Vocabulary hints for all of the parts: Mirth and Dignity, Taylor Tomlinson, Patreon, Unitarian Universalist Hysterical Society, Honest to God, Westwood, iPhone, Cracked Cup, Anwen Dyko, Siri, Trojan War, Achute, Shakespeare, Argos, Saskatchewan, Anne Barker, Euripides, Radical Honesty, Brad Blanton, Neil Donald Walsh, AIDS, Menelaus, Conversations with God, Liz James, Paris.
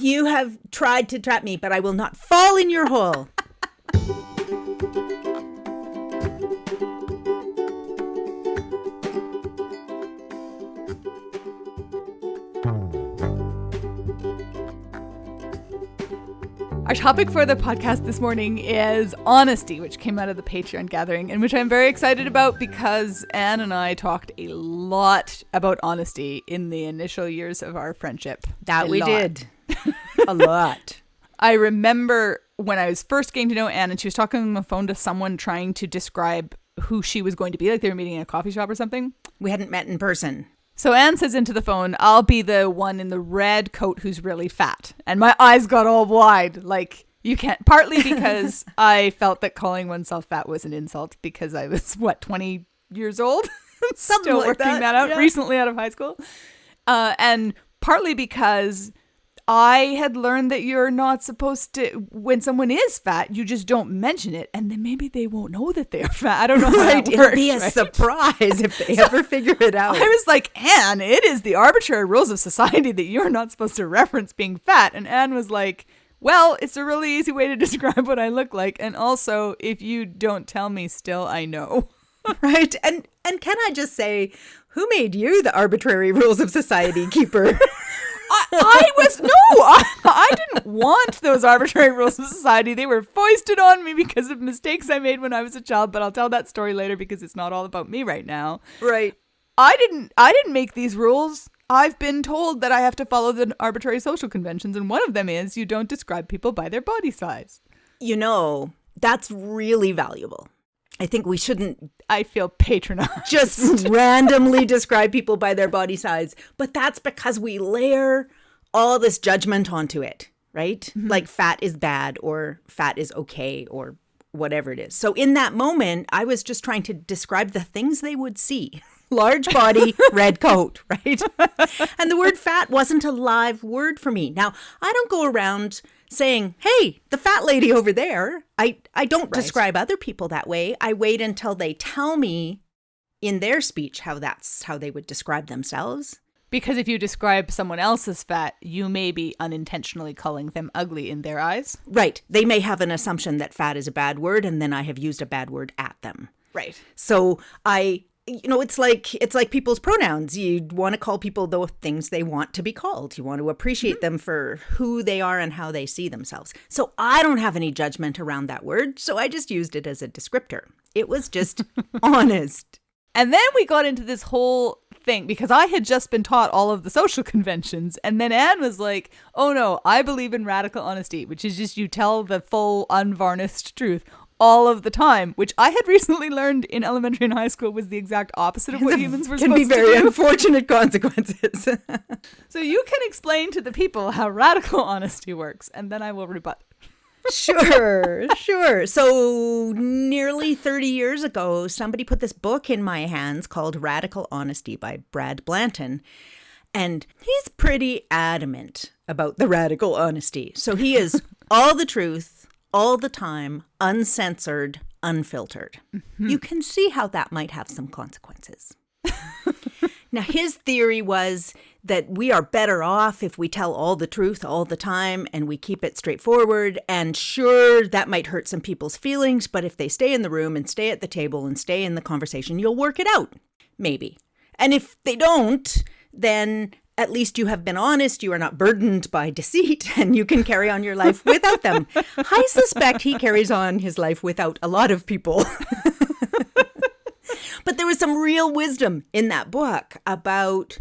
You have tried to trap me, but I will not fall in your hole. Our topic for the podcast this morning is honesty, which came out of the Patreon gathering, and which I'm very excited about because Anne and I talked a lot about honesty in the initial years of our friendship. We did. A lot. I remember when I was first getting to know Anne and she was talking on the phone to someone trying to describe who she was going to be, like they were meeting in a coffee shop or something. We hadn't met in person. So Anne says into the phone, "I'll be the one in the red coat who's really fat." And my eyes got all wide. Like, you can't. Partly because I felt that calling oneself fat was an insult because I was, 20 years old? Still like working that out, yeah. Recently out of high school. And partly because I had learned that you're not supposed to, when someone is fat, you just don't mention it. And then maybe they won't know that they're fat. I don't know how it works. It'll be a surprise if they ever figure it out. I was like, Anne, it is the arbitrary rules of society that you're not supposed to reference being fat. And Anne was like, well, it's a really easy way to describe what I look like. And also, if you don't tell me still, I know. Right. And can I just say, who made you the arbitrary rules of society keeper? I didn't want those arbitrary rules of society. They were foisted on me because of mistakes I made when I was a child, but I'll tell that story later because it's not all about me right now. Right. I didn't make these rules. I've been told that I have to follow the arbitrary social conventions, and one of them is you don't describe people by their body size. You know, that's really valuable. I think we shouldn't, I feel patronized, just randomly describe people by their body size. But that's because we layer all this judgment onto it, right? Mm-hmm. Like fat is bad or fat is okay or whatever it is. So in that moment, I was just trying to describe the things they would see. Large body, red coat, right? And the word fat wasn't a live word for me. Now, I don't go around saying, hey, the fat lady over there. I don't describe other people that way. I wait until they tell me in their speech how that's how they would describe themselves. Because if you describe someone else as fat, you may be unintentionally calling them ugly in their eyes. Right. They may have an assumption that fat is a bad word, and then I have used a bad word at them. Right. So it's like people's pronouns. You want to call people the things they want to be called. You want to appreciate them for who they are and how they see themselves. So I don't have any judgment around that word. So I just used it as a descriptor. It was just honest. And then we got into this whole thing because I had just been taught all of the social conventions. And then Anne was like, oh no, I believe in radical honesty, which is just you tell the full unvarnished truth all of the time, which I had recently learned in elementary and high school was the exact opposite of what humans were supposed to do. Can be very unfortunate consequences. So you can explain to the people how radical honesty works, and then I will rebut. Sure. So nearly 30 years ago, somebody put this book in my hands called Radical Honesty by Brad Blanton. And he's pretty adamant about the radical honesty. So he is all the truth, all the time, uncensored, unfiltered. Mm-hmm. You can see how that might have some consequences. Now, his theory was that we are better off if we tell all the truth all the time and we keep it straightforward. And sure, that might hurt some people's feelings, but if they stay in the room and stay at the table and stay in the conversation, you'll work it out, maybe. And if they don't, then at least you have been honest, you are not burdened by deceit, and you can carry on your life without them. I suspect he carries on his life without a lot of people. But there was some real wisdom in that book about,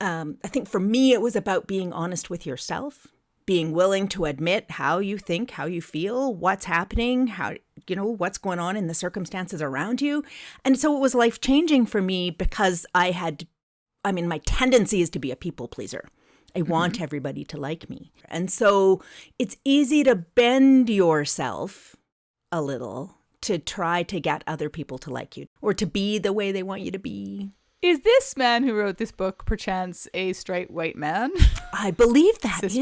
I think for me, it was about being honest with yourself, being willing to admit how you think, how you feel, what's happening, how, what's going on in the circumstances around you. And so it was life-changing for me because my tendency is to be a people pleaser. I want everybody to like me. And so it's easy to bend yourself a little to try to get other people to like you or to be the way they want you to be. Is this man who wrote this book, perchance, a straight white man? I believe that is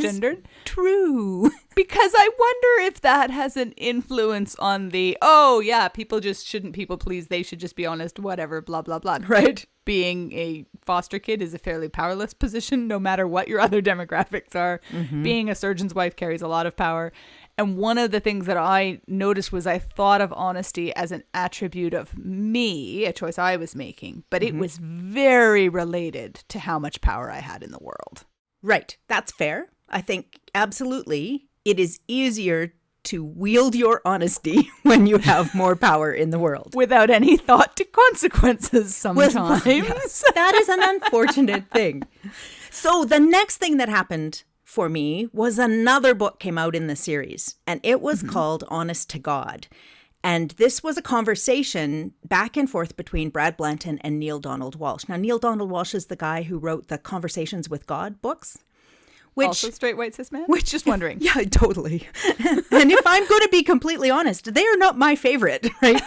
true. Because I wonder if that has an influence on people just shouldn't people please. They should just be honest, whatever, blah, blah, blah. Right. being a foster kid is a fairly powerless position, no matter what your other demographics are. Mm-hmm. Being a surgeon's wife carries a lot of power. And one of the things that I noticed was I thought of honesty as an attribute of me, a choice I was making, but mm-hmm. it was very related to how much power I had in the world. Right. That's fair. I think absolutely it is easier to wield your honesty when you have more power in the world. Without any thought to consequences sometimes. Yes. That is an unfortunate thing. So the next thing that happened for me was another book came out in the series, and it was mm-hmm. called Honest to God. And this was a conversation back and forth between Brad Blanton and Neil Donald Walsh. Now, Neil Donald Walsh is the guy who wrote the Conversations with God books. Which, also straight white cis man? Which, just wondering. Yeah, totally. And if I'm going to be completely honest, they are not my favorite, right?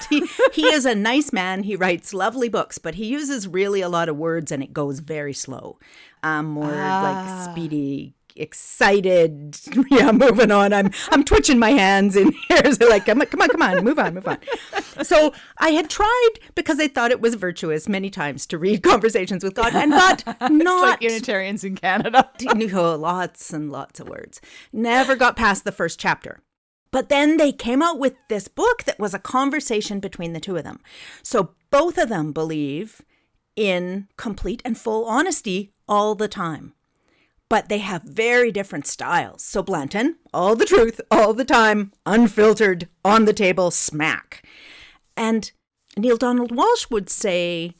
He is a nice man. He writes lovely books, but he uses really a lot of words and it goes very slow. Like speedy, excited. Yeah, moving on. I'm twitching my hands in here. So like, come on, move on. So I had tried, because I thought it was virtuous, many times to read Conversations with God, and not like Unitarians in Canada. Lots and lots of words. Never got past the first chapter. But then they came out with this book that was a conversation between the two of them. So both of them believe in complete and full honesty all the time. But they have very different styles. So Blanton, all the truth, all the time, unfiltered, on the table, smack. And Neil Donald Walsh would say,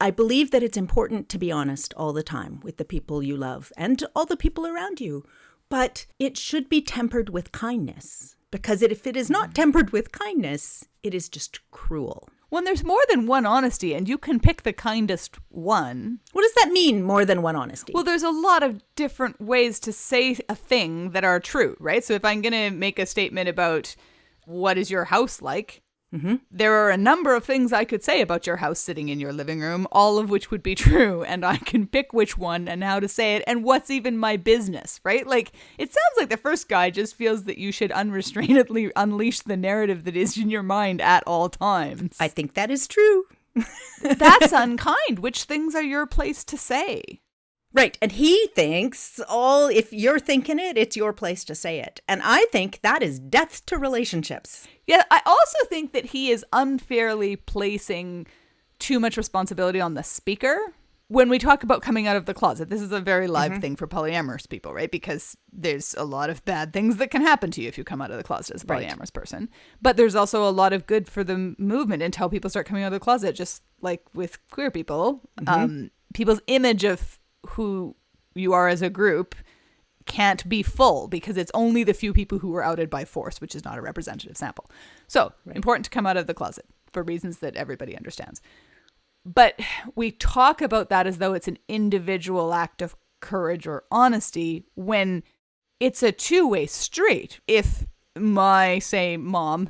I believe that it's important to be honest all the time with the people you love and all the people around you. But it should be tempered with kindness, because if it is not tempered with kindness, it is just cruel. When there's more than one honesty and you can pick the kindest one. What does that mean, more than one honesty? Well, there's a lot of different ways to say a thing that are true, right? So if I'm going to make a statement about what is your house like, mm-hmm. there are a number of things I could say about your house sitting in your living room, all of which would be true. And I can pick which one and how to say it and what's even my business, right? Like, it sounds like the first guy just feels that you should unrestrainedly unleash the narrative that is in your mind at all times. I think that is true. That's unkind. Which things are your place to say? Right. And he thinks if you're thinking it, it's your place to say it. And I think that is death to relationships. Yeah. I also think that he is unfairly placing too much responsibility on the speaker. When we talk about coming out of the closet, this is a very live mm-hmm. thing for polyamorous people, right? Because there's a lot of bad things that can happen to you if you come out of the closet as a polyamorous right. person. But there's also a lot of good for the movement until people start coming out of the closet, just like with queer people. Mm-hmm. People's image of who you are as a group can't be full because it's only the few people who were outed by force, which is not a representative sample. So right. important to come out of the closet for reasons that everybody understands. But we talk about that as though it's an individual act of courage or honesty when it's a two-way street. If my mom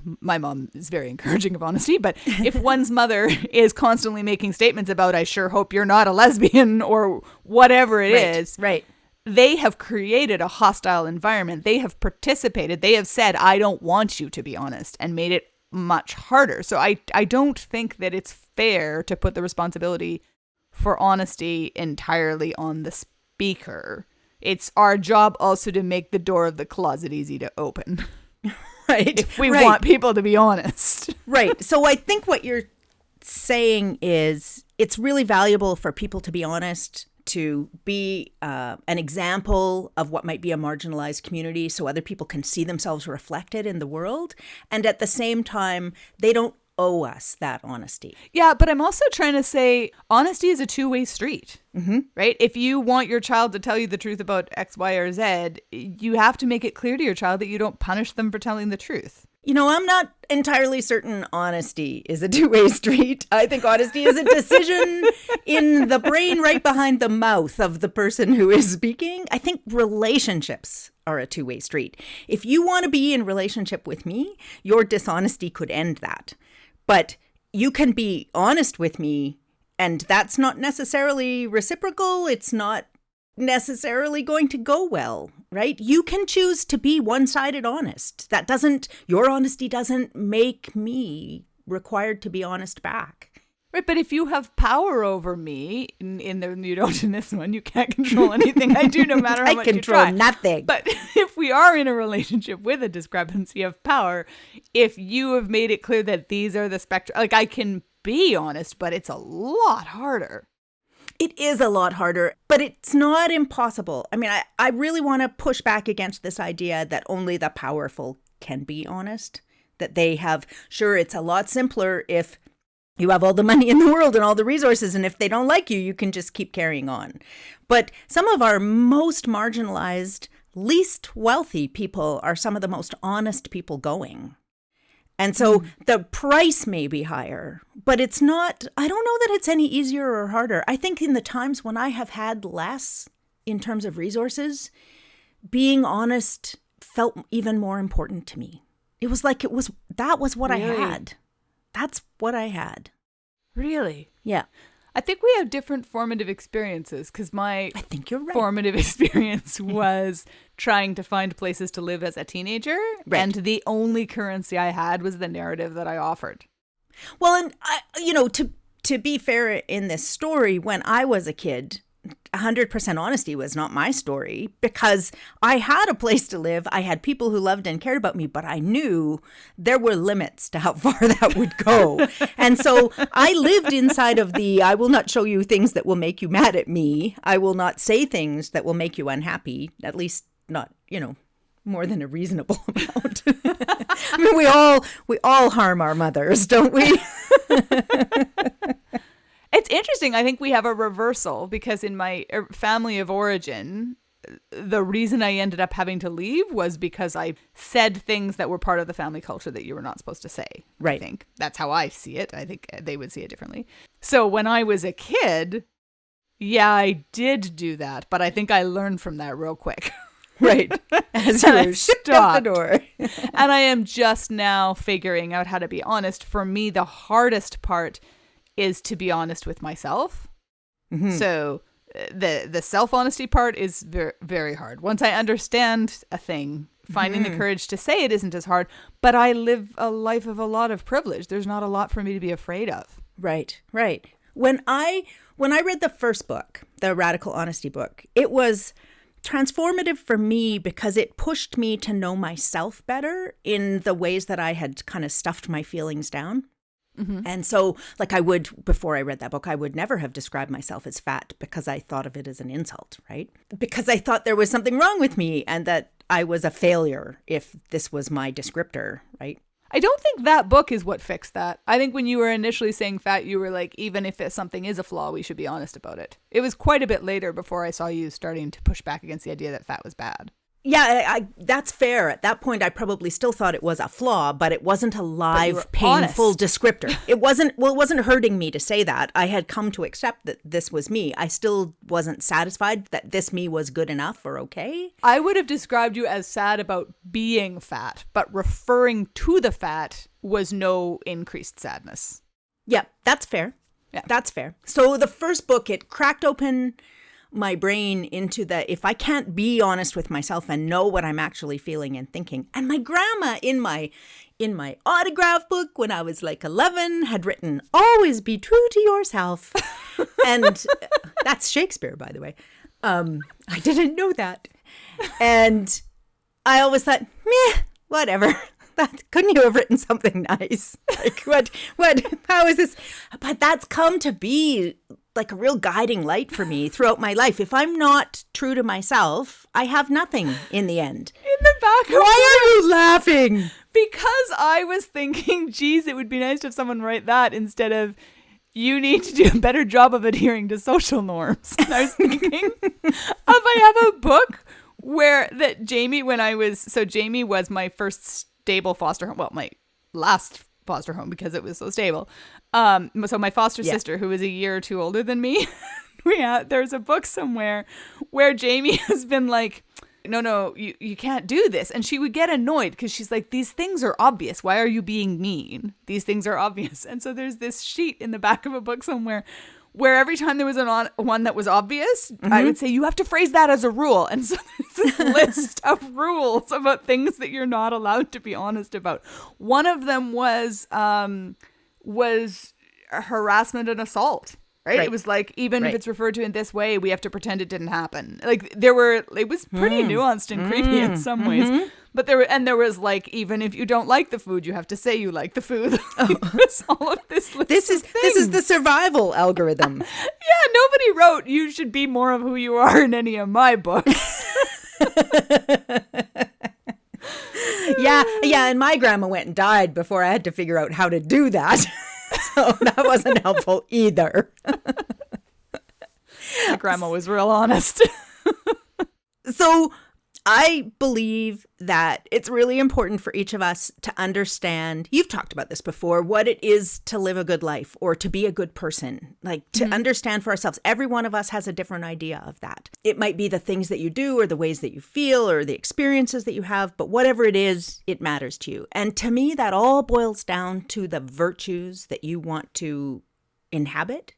is very encouraging of honesty, but if one's mother is constantly making statements about, I sure hope you're not a lesbian or whatever it right, is, right? They have created a hostile environment. They have participated. They have said, I don't want you to be honest, and made it much harder. So I don't think that it's fair to put the responsibility for honesty entirely on the speaker. It's our job also to make the door of the closet easy to open. Right. If we right. want people to be honest. Right. So I think what you're saying is it's really valuable for people to be honest, to be an example of what might be a marginalized community so other people can see themselves reflected in the world. And at the same time, they don't owe us that honesty. Yeah, but I'm also trying to say honesty is a two-way street, mm-hmm. right? If you want your child to tell you the truth about X, Y, or Z, you have to make it clear to your child that you don't punish them for telling the truth. You know, I'm not entirely certain honesty is a two-way street. I think honesty is a decision in the brain right behind the mouth of the person who is speaking. I think relationships are a two-way street. If you want to be in relationship with me, your dishonesty could end that. But you can be honest with me, and that's not necessarily reciprocal. It's not necessarily going to go well, right? You can choose to be one-sided honest. Your honesty doesn't make me required to be honest back. Right, but if you have power over me, you don't in this one, you can't control anything I do, no matter how much you try. I control nothing. But if we are in a relationship with a discrepancy of power, if you have made it clear that these are the spectra, like, I can be honest, but it's a lot harder. It is a lot harder, but it's not impossible. I mean, I really want to push back against this idea that only the powerful can be honest, that they have, sure, it's a lot simpler if you have all the money in the world and all the resources, and if they don't like you, you can just keep carrying on. But some of our most marginalized, least wealthy people are some of the most honest people going. And so the price may be higher, but it's not, I don't know that it's any easier or harder. I think in the times when I have had less in terms of resources, being honest felt even more important to me. It was like that was what I had. That's what I had. Really? Yeah. I think we have different formative experiences because I think you're right. Formative experience was trying to find places to live as a teenager. Right. And the only currency I had was the narrative that I offered. Well, and, to be fair in this story, when I was a kid, 100% honesty was not my story because I had a place to live. I had people who loved and cared about me, but I knew there were limits to how far that would go. And so I lived inside of I will not show you things that will make you mad at me. I will not say things that will make you unhappy, at least not, more than a reasonable amount. I mean, we all harm our mothers, don't we? It's interesting. I think we have a reversal because in my family of origin, the reason I ended up having to leave was because I said things that were part of the family culture that you were not supposed to say. Right. I think that's how I see it. I think they would see it differently. So when I was a kid, yeah, I did do that. But I think I learned from that real quick. Right. As you shipped out the door. And I am just now figuring out how to be honest. For me, the hardest part is to be honest with myself. Mm-hmm. So the self-honesty part is very, very hard. Once I understand a thing, finding the courage to say it isn't as hard, but I live a life of a lot of privilege. There's not a lot for me to be afraid of. Right, right. When I read the first book, the Radical Honesty book, it was transformative for me because it pushed me to know myself better in the ways that I had kind of stuffed my feelings down. Mm-hmm. And so, like, before I read that book, I would never have described myself as fat because I thought of it as an insult, right? Because I thought there was something wrong with me and that I was a failure if this was my descriptor, right? I don't think that book is what fixed that. I think when you were initially saying fat, you were like, even if something is a flaw, we should be honest about it. It was quite a bit later before I saw you starting to push back against the idea that fat was bad. Yeah, that's fair. At that point, I probably still thought it was a flaw, but it wasn't a live, painful descriptor. It wasn't hurting me to say that. I had come to accept that this was me. I still wasn't satisfied that this me was good enough or okay. I would have described you as sad about being fat, but referring to the fat was no increased sadness. Yeah, that's fair. Yeah, that's fair. So the first book, it cracked open my brain into the, if I can't be honest with myself and know what I'm actually feeling and thinking. And my grandma in my autograph book when I was like 11 had written, always be true to yourself. And that's Shakespeare, by the way. I didn't know that. And I always thought, meh, whatever. Couldn't you have written something nice? Like what, how is this? But that's come to be like a real guiding light for me throughout my life. If I'm not true to myself, I have nothing in the end. In the back of Why are you laughing? Because I was thinking, geez, it would be nice to have someone write that instead of, you need to do a better job of adhering to social norms. And I was thinking, if I have a book where that Jamie was my first stable foster home, well, my last foster home because it was so stable. So my foster sister, who was a year or two older than me, there's a book somewhere where Jamie has been like, no, you can't do this. And she would get annoyed because she's like, these things are obvious. Why are you being mean? These things are obvious. And so there's this sheet in the back of a book somewhere where every time there was one that was obvious, mm-hmm. I would say, you have to phrase that as a rule. And so there's this list of rules about things that you're not allowed to be honest about. One of them was harassment and assault, right? It was like, even if it's referred to in this way, we have to pretend it didn't happen. Like, there were, it was pretty nuanced and creepy in some ways. But there were, and there was like, even if you don't like the food, you have to say you like the food. All of this list this is the survival algorithm. Nobody wrote, you should be more of who you are in any of my books. And my grandma went and died before I had to figure out how to do that. So that wasn't helpful either. My grandma was real honest. So I believe that it's really important for each of us to understand, you've talked about this before, what it is to live a good life or to be a good person, like to understand for ourselves. Every one of us has a different idea of that. It might be the things that you do or the ways that you feel or the experiences that you have, but whatever it is, it matters to you. And to me, that all boils down to the virtues that you want to inhabit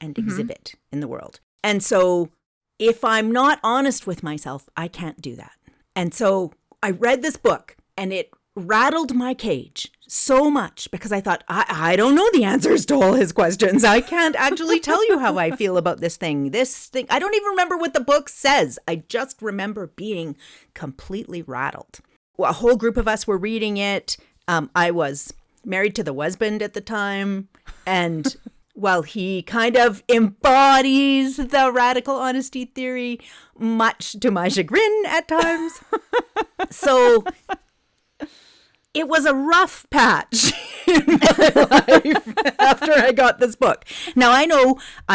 and exhibit in the world. And so if I'm not honest with myself, I can't do that. And so I read this book and it rattled my cage so much because I thought, I don't know the answers to all his questions. I can't actually tell you how I feel about this thing. I don't even remember what the book says. I just remember being completely rattled. A whole group of us were reading it. I was married to the husband at the time, and well, he kind of embodies the radical honesty theory, much to my chagrin at times. So it was a rough patch in my life after I got this book. Now, I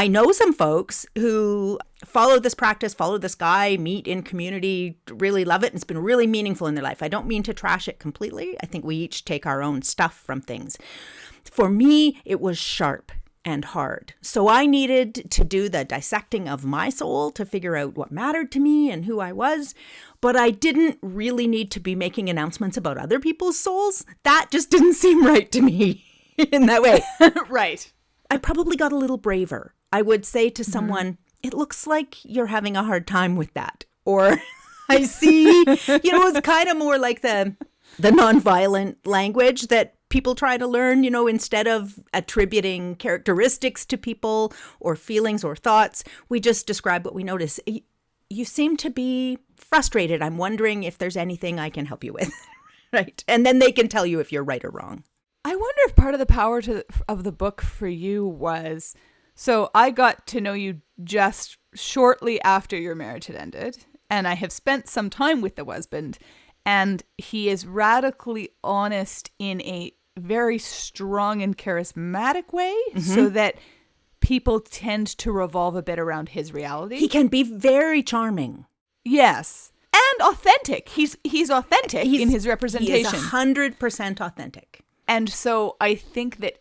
know some folks who follow this practice, follow this guy, meet in community, really love it, and it's been really meaningful in their life. I don't mean to trash it completely. I think we each take our own stuff from things. For me, it was sharp and hard. So I needed to do the dissecting of my soul to figure out what mattered to me and who I was. But I didn't really need to be making announcements about other people's souls. That just didn't seem right to me in that way. Right. I probably got a little braver. I would say to someone, it looks like you're having a hard time with that. Or I see, it's kind of more like the nonviolent language that people try to learn, instead of attributing characteristics to people or feelings or thoughts, we just describe what we notice. You seem to be frustrated. I'm wondering if there's anything I can help you with, right? And then they can tell you if you're right or wrong. I wonder if part of the power of the book for you was, so I got to know you just shortly after your marriage had ended, and I have spent some time with the husband, and he is radically honest in a very strong and charismatic way so that people tend to revolve a bit around his reality. He can be very charming. Yes. And authentic. He's authentic in his representation. He is 100% authentic. And so I think that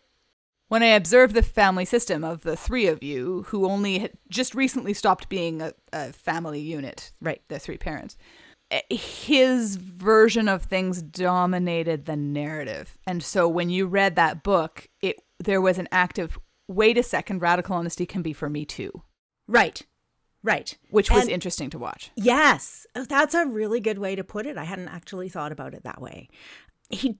when I observe the family system of the three of you, who only had just recently stopped being a family unit, right? The three parents. His version of things dominated the narrative. And so when you read that book, there was an active, wait a second, radical honesty can be for me too. Right. Which was interesting to watch. Yes. That's a really good way to put it. I hadn't actually thought about it that way. He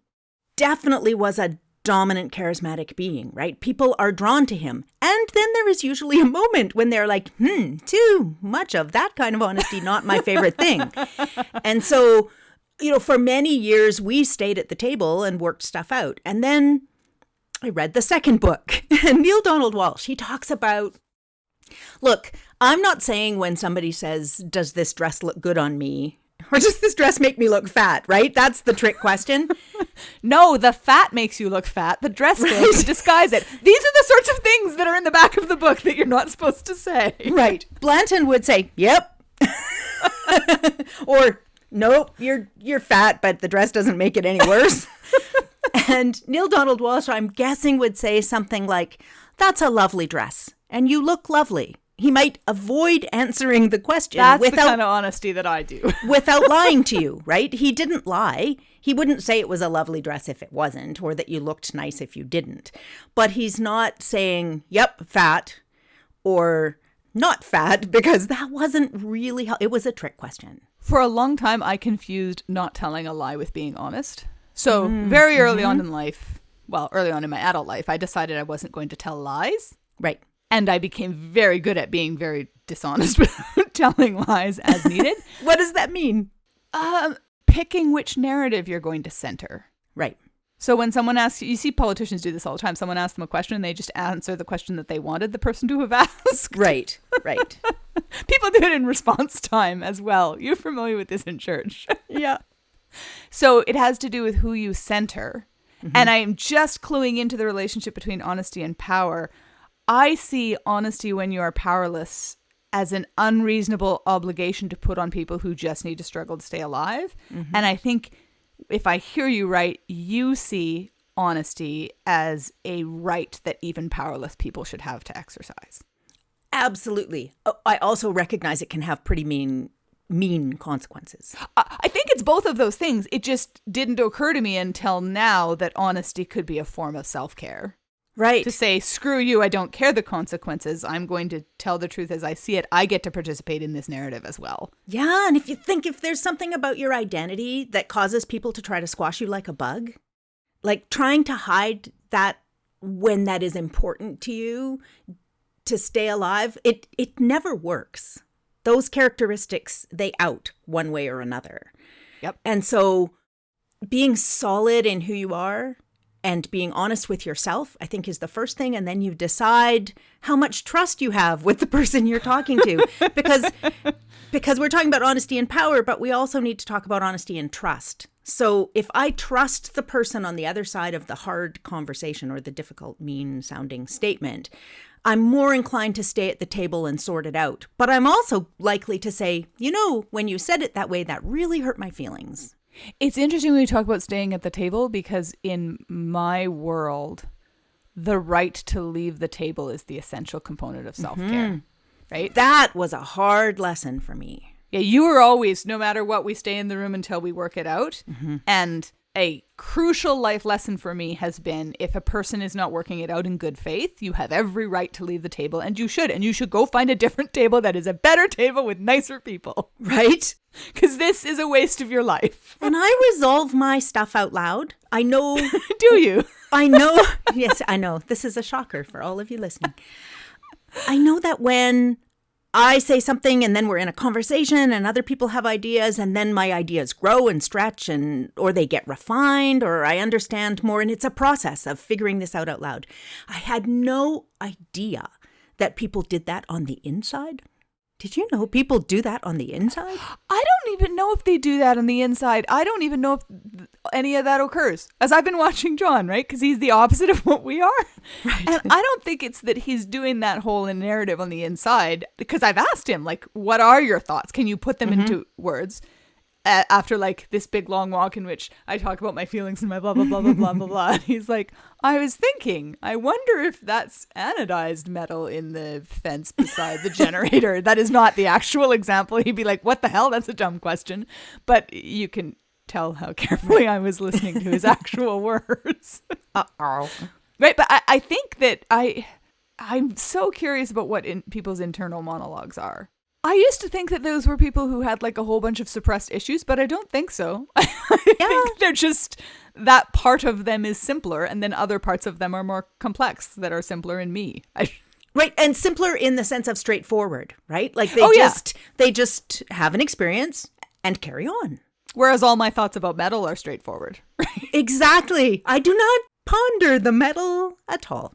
definitely was a dominant charismatic being, right? People are drawn to him. And then there is usually a moment when they're like, too much of that kind of honesty, not my favorite thing. And so, for many years, we stayed at the table and worked stuff out. And then I read the second book. And Neil Donald Walsh, he talks about, look, I'm not saying when somebody says, does this dress look good on me? Or does this dress make me look fat, right? That's the trick question. No, the fat makes you look fat. The dress does disguise it. These are the sorts of things that are in the back of the book that you're not supposed to say. Right. Blanton would say, yep. Or, nope, you're fat, but the dress doesn't make it any worse. And Neil Donald Walsh, I'm guessing, would say something like, that's a lovely dress, and you look lovely. He might avoid answering the question. That's the kind of honesty that I do. Without lying to you, right? He didn't lie. He wouldn't say it was a lovely dress if it wasn't, or that you looked nice if you didn't. But he's not saying, yep, fat, or not fat, because that wasn't really it was a trick question. For a long time, I confused not telling a lie with being honest. So very early on in life, well, early on in my adult life, I decided I wasn't going to tell lies. Right. And I became very good at being very dishonest with telling lies as needed. What does that mean? Picking which narrative you're going to center. Right. So when someone asks, you see politicians do this all the time. Someone asks them a question and they just answer the question that they wanted the person to have asked. Right, right. People do it in response time as well. You're familiar with this in church. Yeah. So it has to do with who you center. Mm-hmm. And I am just cluing into the relationship between honesty and power. I see honesty when you are powerless as an unreasonable obligation to put on people who just need to struggle to stay alive. Mm-hmm. And I think if I hear you right, you see honesty as a right that even powerless people should have to exercise. Absolutely. I also recognize it can have pretty mean consequences. I think it's both of those things. It just didn't occur to me until now that honesty could be a form of self-care. Right. To say, screw you, I don't care the consequences. I'm going to tell the truth as I see it. I get to participate in this narrative as well. Yeah, and if there's something about your identity that causes people to try to squash you like a bug, like trying to hide that when that is important to you to stay alive, it never works. Those characteristics, they out one way or another. Yep. And so being solid in who you are, and being honest with yourself, I think, is the first thing. And then you decide how much trust you have with the person you're talking to. Because we're talking about honesty and power, but we also need to talk about honesty and trust. So if I trust the person on the other side of the hard conversation or the difficult, mean-sounding statement, I'm more inclined to stay at the table and sort it out. But I'm also likely to say, you know, when you said it that way, that really hurt my feelings. It's interesting when you talk about staying at the table, because in my world, the right to leave the table is the essential component of self-care, mm-hmm. right? That was a hard lesson for me. Yeah, you were always, no matter what, we stay in the room until we work it out. Mm-hmm. And a crucial life lesson for me has been, if a person is not working it out in good faith, you have every right to leave the table, and you should. And you should go find a different table that is a better table with nicer people, right? Because this is a waste of your life. And I resolve my stuff out loud. I know. Do you? I know. Yes, I know. This is a shocker for all of you listening. I know that when I say something and then we're in a conversation and other people have ideas and then my ideas grow and stretch and or they get refined or I understand more. And it's a process of figuring this out loud. I had no idea that people did that on the inside. Did you know people do that on the inside? I don't even know if they do that on the inside. I don't even know if any of that occurs. As I've been watching John, right? Because he's the opposite of what we are. Right. And I don't think it's that he's doing that whole narrative on the inside, because I've asked him, like, what are your thoughts? Can you put them mm-hmm. into words? After like this big long walk in which I talk about my feelings and my blah, blah, blah, blah, blah, blah, blah. And he's like, I was thinking, I wonder if that's anodized metal in the fence beside the generator. That is not the actual example. He'd be like, what the hell? That's a dumb question. But you can tell how carefully I was listening to his actual words. Uh-oh. Right. But I think that I'm so curious about what people's internal monologues are. I used to think that those were people who had like a whole bunch of suppressed issues, but I don't think so. I think they're just, that part of them is simpler, and then other parts of them are more complex that are simpler in me. Right, and simpler in the sense of straightforward, right? Like they just have an experience and carry on. Whereas all my thoughts about metal are straightforward. Right? Exactly. I do not ponder the metal at all.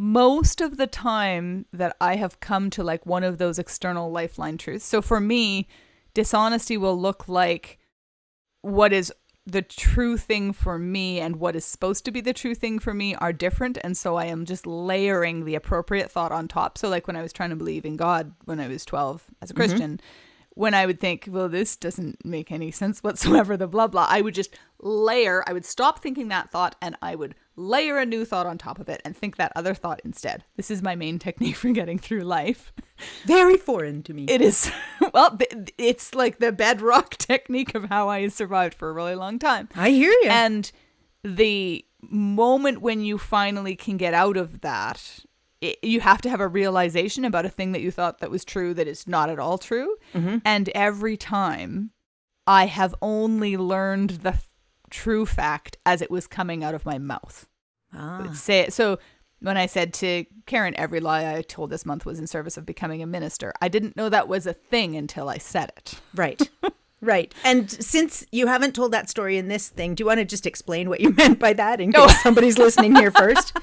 Most of the time that I have come to like one of those external lifeline truths. So for me, dishonesty will look like what is the true thing for me and what is supposed to be the true thing for me are different. And so I am just layering the appropriate thought on top. So like when I was trying to believe in God when I was 12 as a Christian, when I would think, well, this doesn't make any sense whatsoever, the blah, blah, I would just layer. I would stop thinking that thought and I would layer a new thought on top of it and think that other thought instead. This is my main technique for getting through life. Very foreign to me. It is. Well, it's like the bedrock technique of how I survived for a really long time. I hear you. And the moment when you finally can get out of that, you have to have a realization about a thing that you thought that was true that is not at all true. Mm-hmm. And every time I have only learned the true fact as it was coming out of my mouth. Ah. I would say it. So when I said to Karen, every lie I told this month was in service of becoming a minister, I didn't know that was a thing until I said it. Right. Right. And since you haven't told that story in this thing, do you want to just explain what you meant by that in case somebody's listening here first?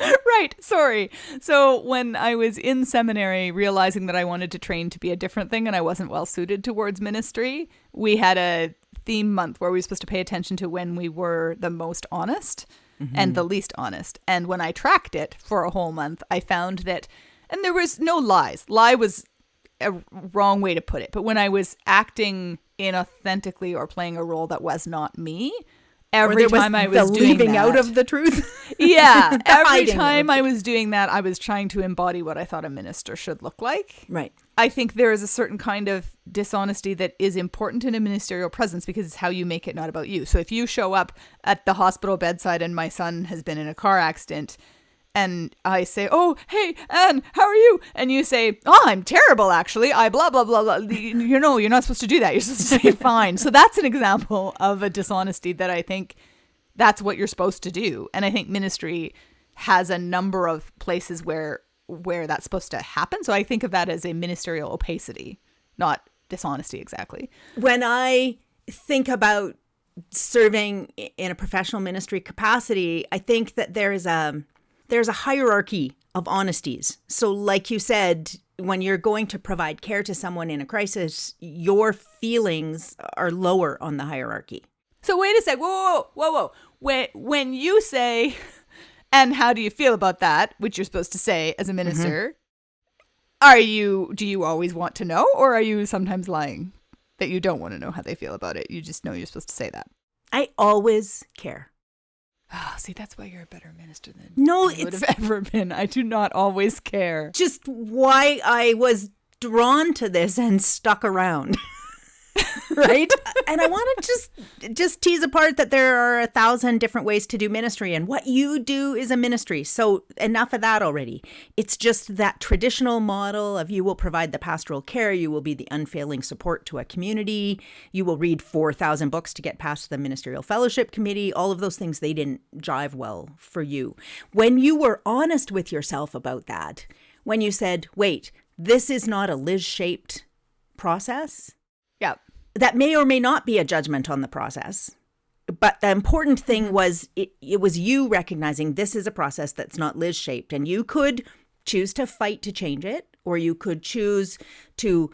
Right. Sorry. So when I was in seminary, realizing that I wanted to train to be a different thing and I wasn't well suited towards ministry, we had a theme month where we were supposed to pay attention to when we were the most honest and the least honest. And when I tracked it for a whole month, I found that, and there was no lies. Lie was a wrong way to put it. But when I was acting inauthentically or playing a role that was not me, every time I was doing that. The leaving out of the truth. Yeah. Every time I was doing that, I was trying to embody what I thought a minister should look like. Right. I think there is a certain kind of dishonesty that is important in a ministerial presence because it's how you make it not about you. So if you show up at the hospital bedside and my son has been in a car accident and I say, oh, hey, Anne, how are you? And you say, oh, I'm terrible, actually. I blah, blah, blah, blah. You know, you're not supposed to do that. You're supposed to say fine. So that's an example of a dishonesty that I think that's what you're supposed to do. And I think ministry has a number of places where that's supposed to happen. So I think of that as a ministerial opacity, not dishonesty exactly. When I think about serving in a professional ministry capacity, I think that there's a hierarchy of honesties. So like you said, when you're going to provide care to someone in a crisis, your feelings are lower on the hierarchy. So wait a sec. Whoa. When you say, and how do you feel about that, which you're supposed to say as a minister, do you always want to know, or are you sometimes lying that you don't want to know how they feel about it? You just know you're supposed to say that. I always care. Oh, see, that's why you're a better minister than I would have ever been. I do not always care. Just why I was drawn to this and stuck around, right? And I want to just tease apart that there are 1,000 different ways to do ministry, and what you do is a ministry. So enough of that already. It's just that traditional model of you will provide the pastoral care, you will be the unfailing support to a community, you will read 4,000 books to get past the ministerial fellowship committee. All of those things, they didn't jive well for you. When you were honest with yourself about that, when you said, wait, this is not a Liz-shaped process. Yeah. That may or may not be a judgment on the process, but the important thing was it was you recognizing this is a process that's not Liz-shaped, and you could choose to fight to change it, or you could choose to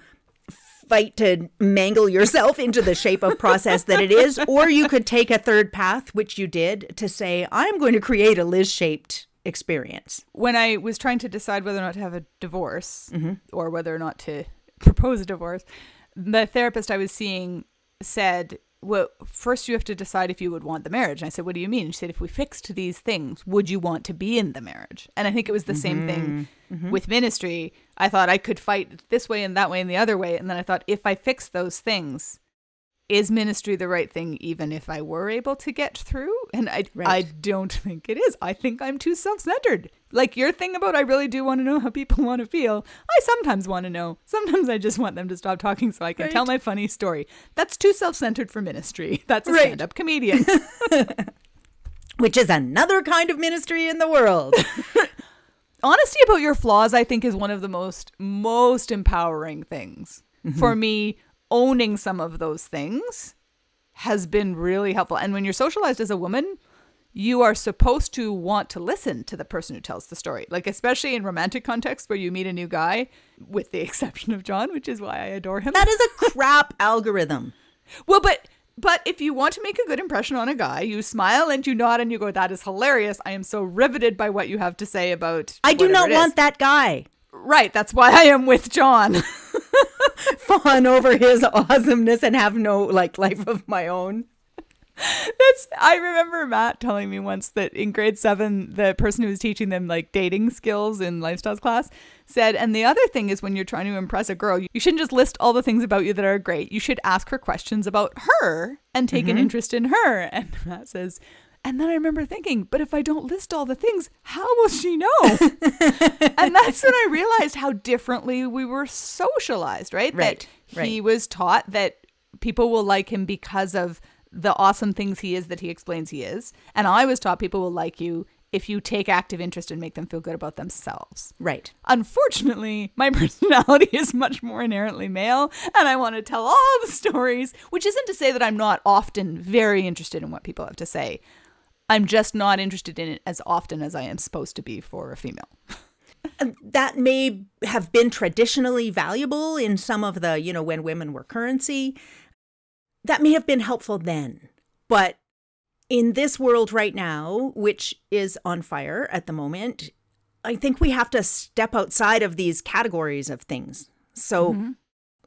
fight to mangle yourself into the shape of process that it is, or you could take a third path, which you did, to say, I'm going to create a Liz-shaped experience. When I was trying to decide whether or not to have a divorce or whether or not to propose a divorce, the therapist I was seeing said, well, first you have to decide if you would want the marriage. And I said, what do you mean? And she said, if we fixed these things, would you want to be in the marriage? And I think it was the same thing with ministry. I thought I could fight this way and that way and the other way. And then I thought, if I fix those things, is ministry the right thing, even if I were able to get through? And I don't think it is. I think I'm too self-centered. Like your thing about I really do want to know how people want to feel. I sometimes want to know. Sometimes I just want them to stop talking so I can tell my funny story. That's too self-centered for ministry. That's a stand-up comedian. Which is another kind of ministry in the world. Honesty about your flaws, I think, is one of the most empowering things. For me, owning some of those things has been really helpful. And when you're socialized as a woman, you are supposed to want to listen to the person who tells the story. Like, especially in romantic contexts where you meet a new guy, with the exception of John, which is why I adore him. That is a crap algorithm. Well, but if you want to make a good impression on a guy, you smile and you nod and you go, that is hilarious. I am so riveted by what you have to say about I do not want that guy. Right. That's why I am with John. Fawn over his awesomeness and have no life of my own. I remember Matt telling me once that in grade 7, the person who was teaching them dating skills in lifestyles class said, and the other thing is when you're trying to impress a girl, you shouldn't just list all the things about you that are great. You should ask her questions about her and take an interest in her. And Matt says, and then I remember thinking, but if I don't list all the things, how will she know? And that's when I realized how differently we were socialized, right? That he was taught that people will like him because of the awesome things he is that he explains he is. And I was taught people will like you if you take active interest and make them feel good about themselves. Right. Unfortunately, my personality is much more inherently male, and I want to tell all the stories, which isn't to say that I'm not often very interested in what people have to say. I'm just not interested in it as often as I am supposed to be for a female. That may have been traditionally valuable in some of the, you know, when women were currency. That may have been helpful then, but in this world right now, which is on fire at the moment, I think we have to step outside of these categories of things. So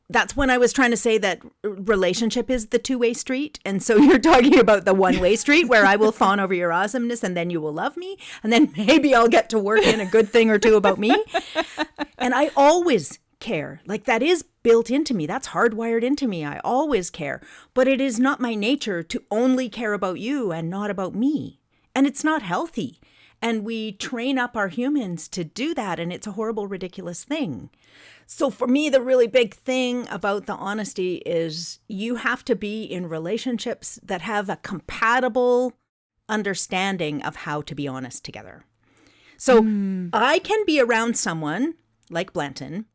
that's when I was trying to say that relationship is the two-way street. And so you're talking about the one-way street where I will fawn over your awesomeness and then you will love me. And then maybe I'll get to work in a good thing or two about me. And I always care. Like, that is built into me. That's hardwired into me. I always care. But it is not my nature to only care about you and not about me. And it's not healthy. And we train up our humans to do that. And it's a horrible, ridiculous thing. So for me, the really big thing about the honesty is you have to be in relationships that have a compatible understanding of how to be honest together. So I can be around someone like Blanton,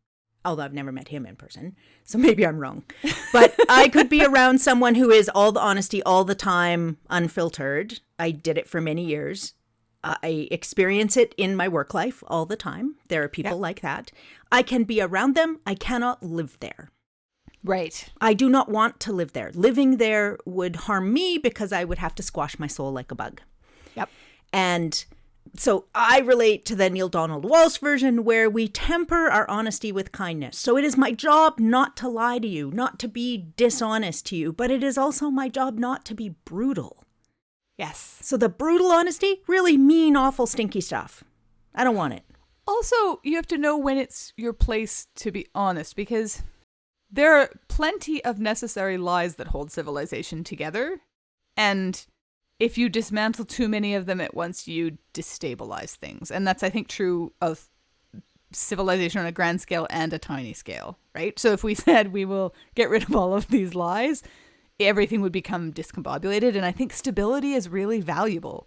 although I've never met him in person, so maybe I'm wrong. But I could be around someone who is all the honesty all the time, unfiltered. I did it for many years. I experience it in my work life all the time. There are people like that. I can be around them. I cannot live there. Right. I do not want to live there. Living there would harm me because I would have to squash my soul like a bug. Yep. And so I relate to the Neil Donald Walsh version where we temper our honesty with kindness. So it is my job not to lie to you, not to be dishonest to you, but it is also my job not to be brutal. Yes. So the brutal honesty, really mean, awful, stinky stuff. I don't want it. Also, you have to know when it's your place to be honest, because there are plenty of necessary lies that hold civilization together. And if you dismantle too many of them at once, you destabilize things. And that's, I think, true of civilization on a grand scale and a tiny scale, right? So if we said we will get rid of all of these lies, everything would become discombobulated. And I think stability is really valuable.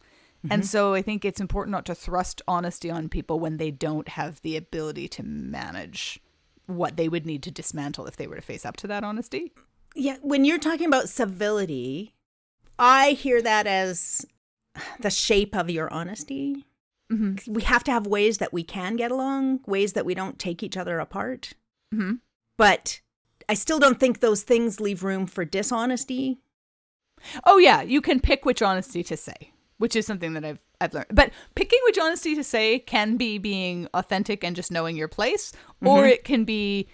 And so I think it's important not to thrust honesty on people when they don't have the ability to manage what they would need to dismantle if they were to face up to that honesty. Yeah, when you're talking about civility, I hear that as the shape of your honesty. We have to have ways that we can get along, ways that we don't take each other apart. But I still don't think those things leave room for dishonesty. Oh, yeah. You can pick which honesty to say, which is something that I've learned. But picking which honesty to say can be being authentic and just knowing your place, or it can be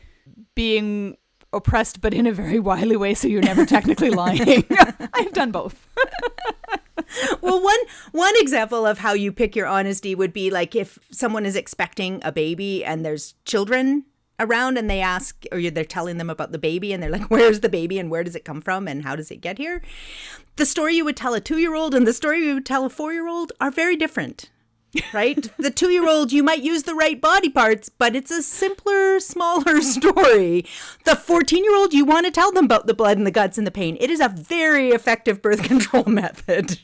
being oppressed, but in a very wily way, so you're never technically lying. I've done both. Well, one example of how you pick your honesty would be like if someone is expecting a baby and there's children around and they ask, or they're telling them about the baby and they're like, where's the baby and where does it come from and how does it get here? The story you would tell a 2-year-old and the story you would tell a 4-year-old are very different. Right? The 2-year-old, you might use the right body parts, but it's a simpler, smaller story. The 14-year-old, you want to tell them about the blood and the guts and the pain. It is a very effective birth control method.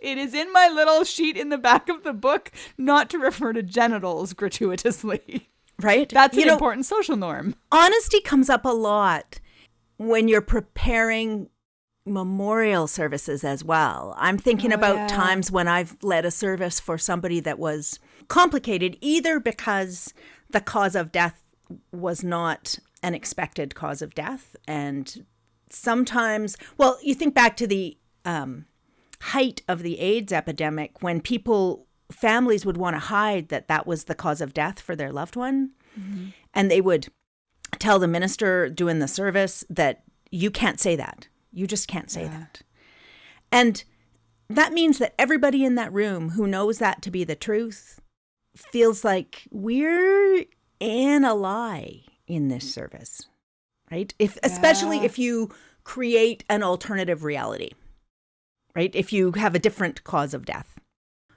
It is in my little sheet in the back of the book not to refer to genitals gratuitously. Right? That's an important social norm. Honesty comes up a lot when you're preparing memorial services as well. I'm thinking about times when I've led a service for somebody that was complicated, either because the cause of death was not an expected cause of death. And sometimes, well, you think back to the height of the AIDS epidemic when families would want to hide that was the cause of death for their loved one. And they would tell the minister doing the service that you can't say that. You just can't say that. And that means that everybody in that room who knows that to be the truth feels like we're in a lie in this service, right? Especially if you create an alternative reality, right? If you have a different cause of death.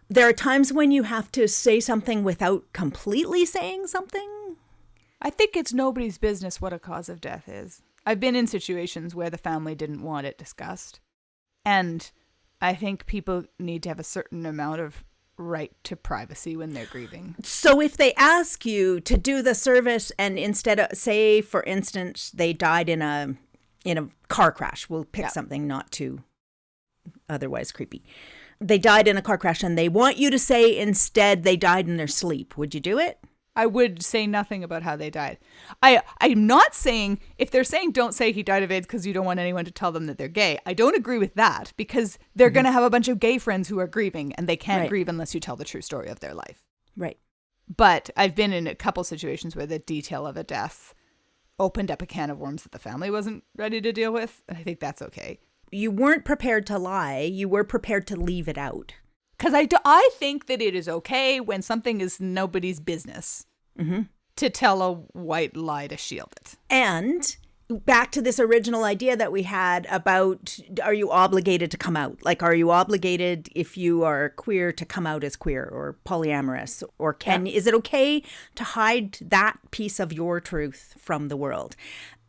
There are times when you have to say something without completely saying something. I think it's nobody's business what a cause of death is. I've been in situations where the family didn't want it discussed. And I think people need to have a certain amount of right to privacy when they're grieving. So if they ask you to do the service and instead of, say, for instance, they died in a car crash, we'll pick something not too otherwise creepy. They died in a car crash and they want you to say instead they died in their sleep. Would you do it? I would say nothing about how they died. I'm not saying, if they're saying don't say he died of AIDS because you don't want anyone to tell them that they're gay, I don't agree with that, because they're going to have a bunch of gay friends who are grieving and they can't grieve unless you tell the true story of their life. Right. But I've been in a couple situations where the detail of a death opened up a can of worms that the family wasn't ready to deal with. And I think that's okay. You weren't prepared to lie. You were prepared to leave it out. Because I think that it is okay when something is nobody's business to tell a white lie to shield it. And back to this original idea that we had about, are you obligated to come out? Like, are you obligated if you are queer to come out as queer or polyamorous? Or is it okay to hide that piece of your truth from the world?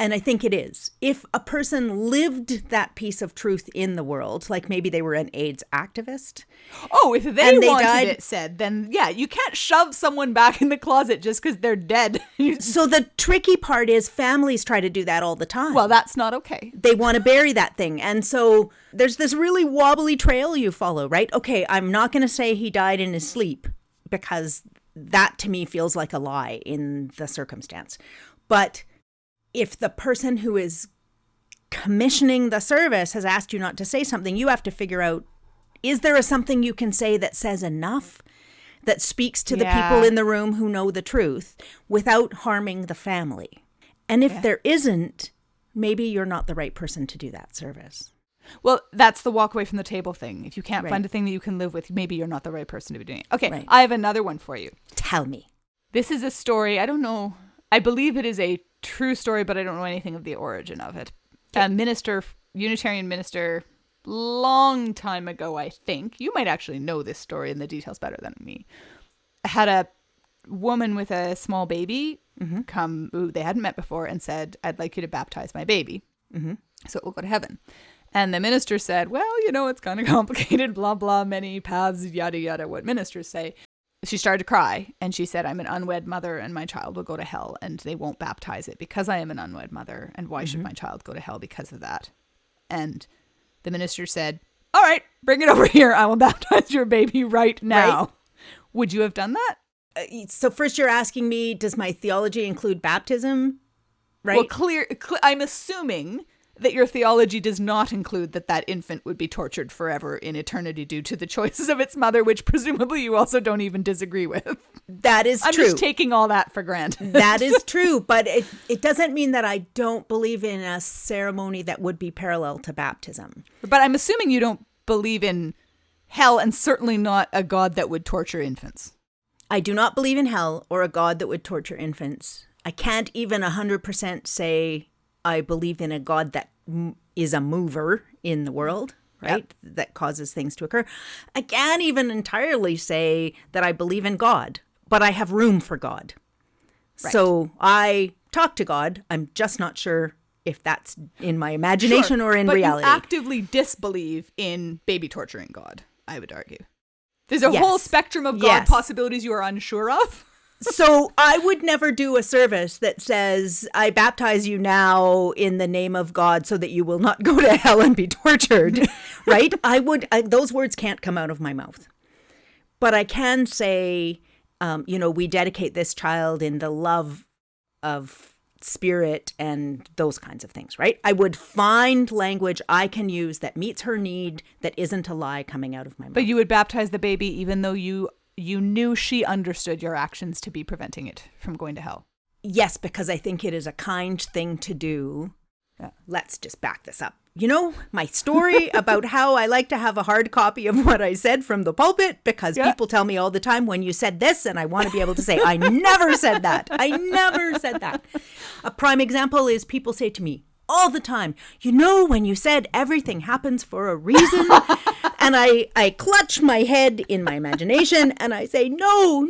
And I think it is. If a person lived that piece of truth in the world, like maybe they were an AIDS activist. Oh, if they wanted died, it said, then yeah, you can't shove someone back in the closet just because they're dead. So the tricky part is families try to do that all the time. Well, that's not okay. They want to bury that thing. And so there's this really wobbly trail you follow, right? Okay, I'm not going to say he died in his sleep because that to me feels like a lie in the circumstance. But if the person who is commissioning the service has asked you not to say something, you have to figure out, is there something you can say that says enough, that speaks to the people in the room who know the truth without harming the family? And if there isn't, maybe you're not the right person to do that service. Well, that's the walk away from the table thing. If you can't find a thing that you can live with, maybe you're not the right person to be doing it. Okay, right. I have another one for you. Tell me. This is a story. I don't know. I believe it is a true story, but I don't know anything of the origin of it. A minister, Unitarian minister, long time ago, I think. You might actually know this story and the details better than me. Had a woman with a small baby come, who they hadn't met before, and said, I'd like you to baptize my baby so it will go to heaven. And the minister said, well, you know, it's kind of complicated, blah, blah, many paths, yada, yada, what ministers say. She started to cry, and she said, I'm an unwed mother, and my child will go to hell, and they won't baptize it because I am an unwed mother, and why should my child go to hell because of that? And the minister said, all right, bring it over here. I will baptize your baby right now. Right? Would you have done that? So first you're asking me, does my theology include baptism? Right? Well, I'm assuming that your theology does not include that infant would be tortured forever in eternity due to the choices of its mother, which presumably you also don't even disagree with. That is true. I'm just taking all that for granted. That is true, but it doesn't mean that I don't believe in a ceremony that would be parallel to baptism. But I'm assuming you don't believe in hell and certainly not a God that would torture infants. I do not believe in hell or a God that would torture infants. I can't even 100% say I believe in a God that is a mover in the world, right? Yep. That causes things to occur. I can't even entirely say that I believe in God, but I have room for God. Right. So I talk to God. I'm just not sure if that's in my imagination or in reality. But you actively disbelieve in baby torturing God, I would argue. There's a whole spectrum of God possibilities you are unsure of. So I would never do a service that says, I baptize you now in the name of God so that you will not go to hell and be tortured, right? Those words can't come out of my mouth. But I can say, we dedicate this child in the love of spirit and those kinds of things, right? I would find language I can use that meets her need, that isn't a lie coming out of my mouth. But you would baptize the baby even though you knew she understood your actions to be preventing it from going to hell. Yes, because I think it is a kind thing to do. Yeah. Let's just back this up. You know, my story about how I like to have a hard copy of what I said from the pulpit, because people tell me all the time, when you said this, and I want to be able to say, I never said that. I never said that. A prime example is people say to me all the time, you know, when you said everything happens for a reason. And I clutch my head in my imagination and I say, no,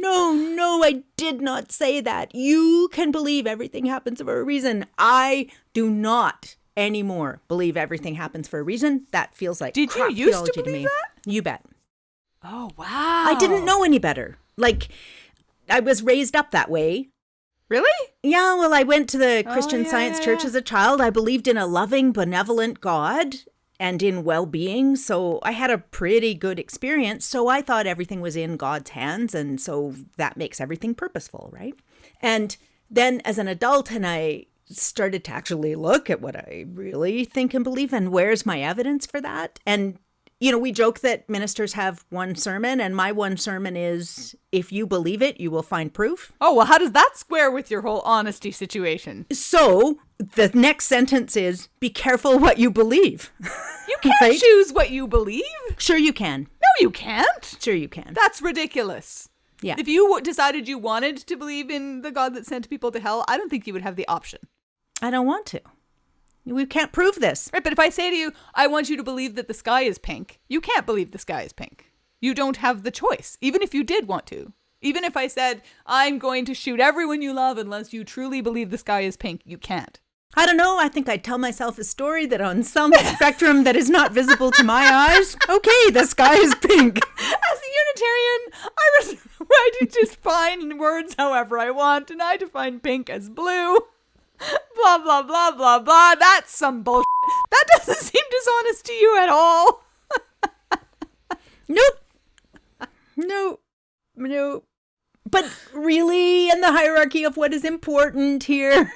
I did not say that. You can believe everything happens for a reason. I do not anymore believe everything happens for a reason. That feels like crap theology to me. Did you used to believe that? You bet. Oh, wow. I didn't know any better. Like, I was raised up that way. Really? Yeah, well, I went to the Christian Science Church as a child. I believed in a loving, benevolent God and in well-being. So I had a pretty good experience. So I thought everything was in God's hands. And so that makes everything purposeful, right? And then as an adult, and I started to actually look at what I really think and believe and where's my evidence for that. And, you know, we joke that ministers have one sermon, and my one sermon is, if you believe it, you will find proof. Oh, well, how does that square with your whole honesty situation? So the next sentence is, be careful what you believe. You can't right? choose what you believe. Sure you can. No, you can't. Sure you can. That's ridiculous. Yeah. If you decided you wanted to believe in the God that sent people to hell, I don't think you would have the option. I don't want to. We can't prove this. Right, but if I say to you, I want you to believe that the sky is pink, you can't believe the sky is pink. You don't have the choice, even if you did want to. Even if I said, I'm going to shoot everyone you love unless you truly believe the sky is pink, you can't. I don't know. I think I'd tell myself a story that on some spectrum that is not visible to my eyes, okay, the sky is pink. As a Unitarian, I do just find words however I want, and I define pink as blue. Blah, blah, blah, blah, blah. That's some bullshit. That doesn't seem dishonest to you at all. Nope. But really, in the hierarchy of what is important here,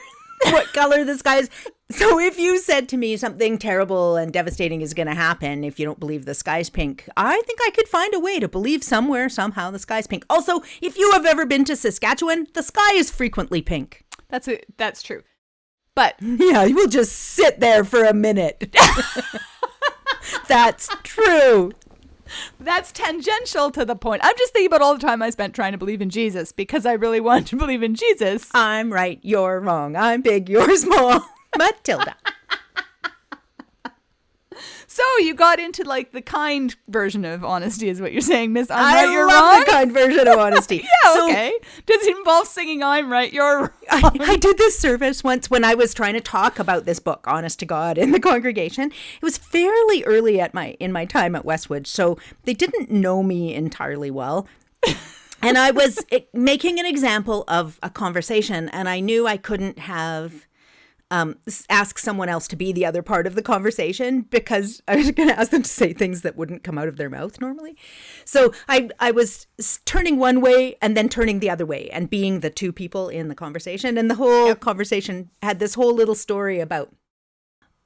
what color the sky is. So if you said to me something terrible and devastating is going to happen if you don't believe the sky's pink, I think I could find a way to believe somewhere, somehow the sky's pink. Also, if you have ever been to Saskatchewan, the sky is frequently pink. That's true. But yeah, you will just sit there for a minute. That's true. That's tangential to the point. I'm just thinking about all the time I spent trying to believe in Jesus because I really want to believe in Jesus. I'm right. You're wrong. I'm big. You're small. Matilda. So you got into like the kind version of honesty is what you're saying, Miss. I'm right, you're wrong. The kind version of honesty. Okay. Does it involve singing I'm right, you're wrong? I did this service once when I was trying to talk about this book, Honest to God, in the congregation. It was fairly early at my time at Westwood, so they didn't know me entirely well. And I was making an example of a conversation, and I knew I couldn't have... ask someone else to be the other part of the conversation because I was going to ask them to say things that wouldn't come out of their mouth normally. So I was turning one way and then turning the other way and being the two people in the conversation. And the whole conversation had this whole little story about,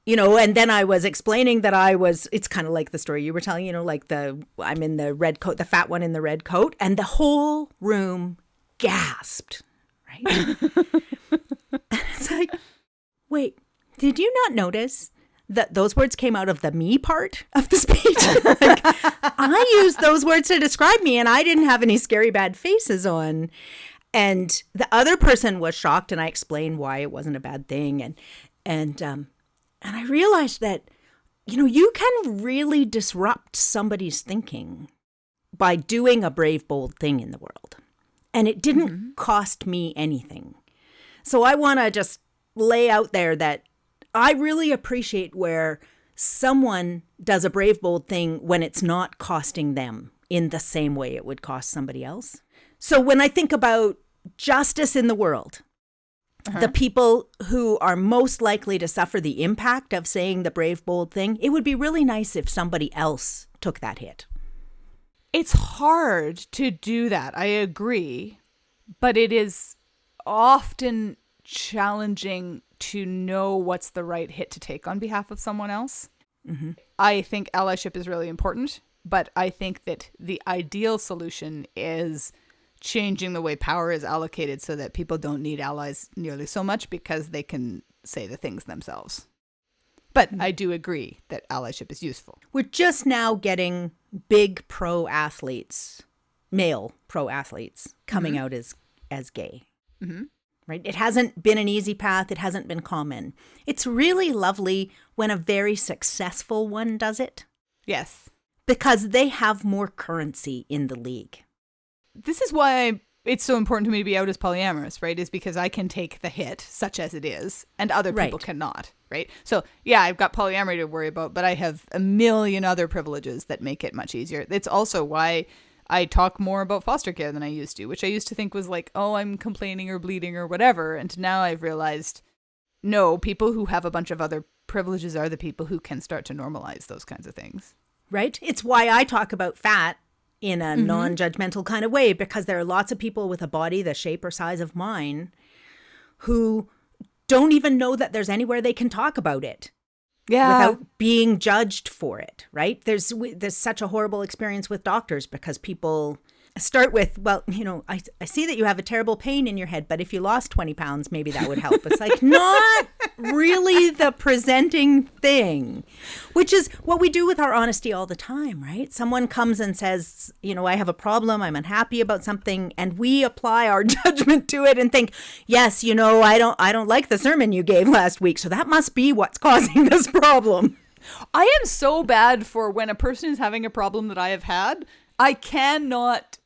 you know, and then I was explaining that it's kind of like the story you were telling, you know, like I'm in the red coat, the fat one in the red coat, and the whole room gasped, right? It's like, wait, did you not notice that those words came out of the me part of the speech? Like, I used those words to describe me and I didn't have any scary bad faces on. And the other person was shocked and I explained why it wasn't a bad thing. And I realized that, you know, you can really disrupt somebody's thinking by doing a brave, bold thing in the world. And it didn't cost me anything. So I want to just lay out there that I really appreciate where someone does a brave, bold thing when it's not costing them in the same way it would cost somebody else. So when I think about justice in the world, the people who are most likely to suffer the impact of saying the brave, bold thing, it would be really nice if somebody else took that hit. It's hard to do that. I agree. But it is often challenging to know what's the right hit to take on behalf of someone else. I think allyship is really important, but I think that the ideal solution is changing the way power is allocated so that people don't need allies nearly so much because they can say the things themselves. But I do agree that allyship is useful. We're just now getting big pro athletes, male pro athletes, coming out as gay. Right? It hasn't been an easy path. It hasn't been common. It's really lovely when a very successful one does it. Yes. because they have more currency in the league. This is why it's so important to me to be out as polyamorous, right? Is because I can take the hit, such as it is, and other people cannot, right? So, yeah, I've got polyamory to worry about, but I have a million other privileges that make it much easier. It's also why I talk more about foster care than I used to, which I used to think was like, oh, I'm complaining or bleeding or whatever. And now I've realized, no, people who have a bunch of other privileges are the people who can start to normalize those kinds of things. Right? It's why I talk about fat in a non-judgmental kind of way, because there are lots of people with a body the shape or size of mine who don't even know that there's anywhere they can talk about it without being judged for it, right? There's such a horrible experience with doctors because people start with, well, you know, I see that you have a terrible pain in your head, but if you lost 20 pounds, maybe that would help. It's like not really the presenting thing, which is what we do with our honesty all the time, right? Someone comes and says, you know, I have a problem, I'm unhappy about something, and we apply our judgment to it and think, yes, you know, I don't like the sermon you gave last week, so that must be what's causing this problem. I am so bad for when a person is having a problem that I have had, I cannot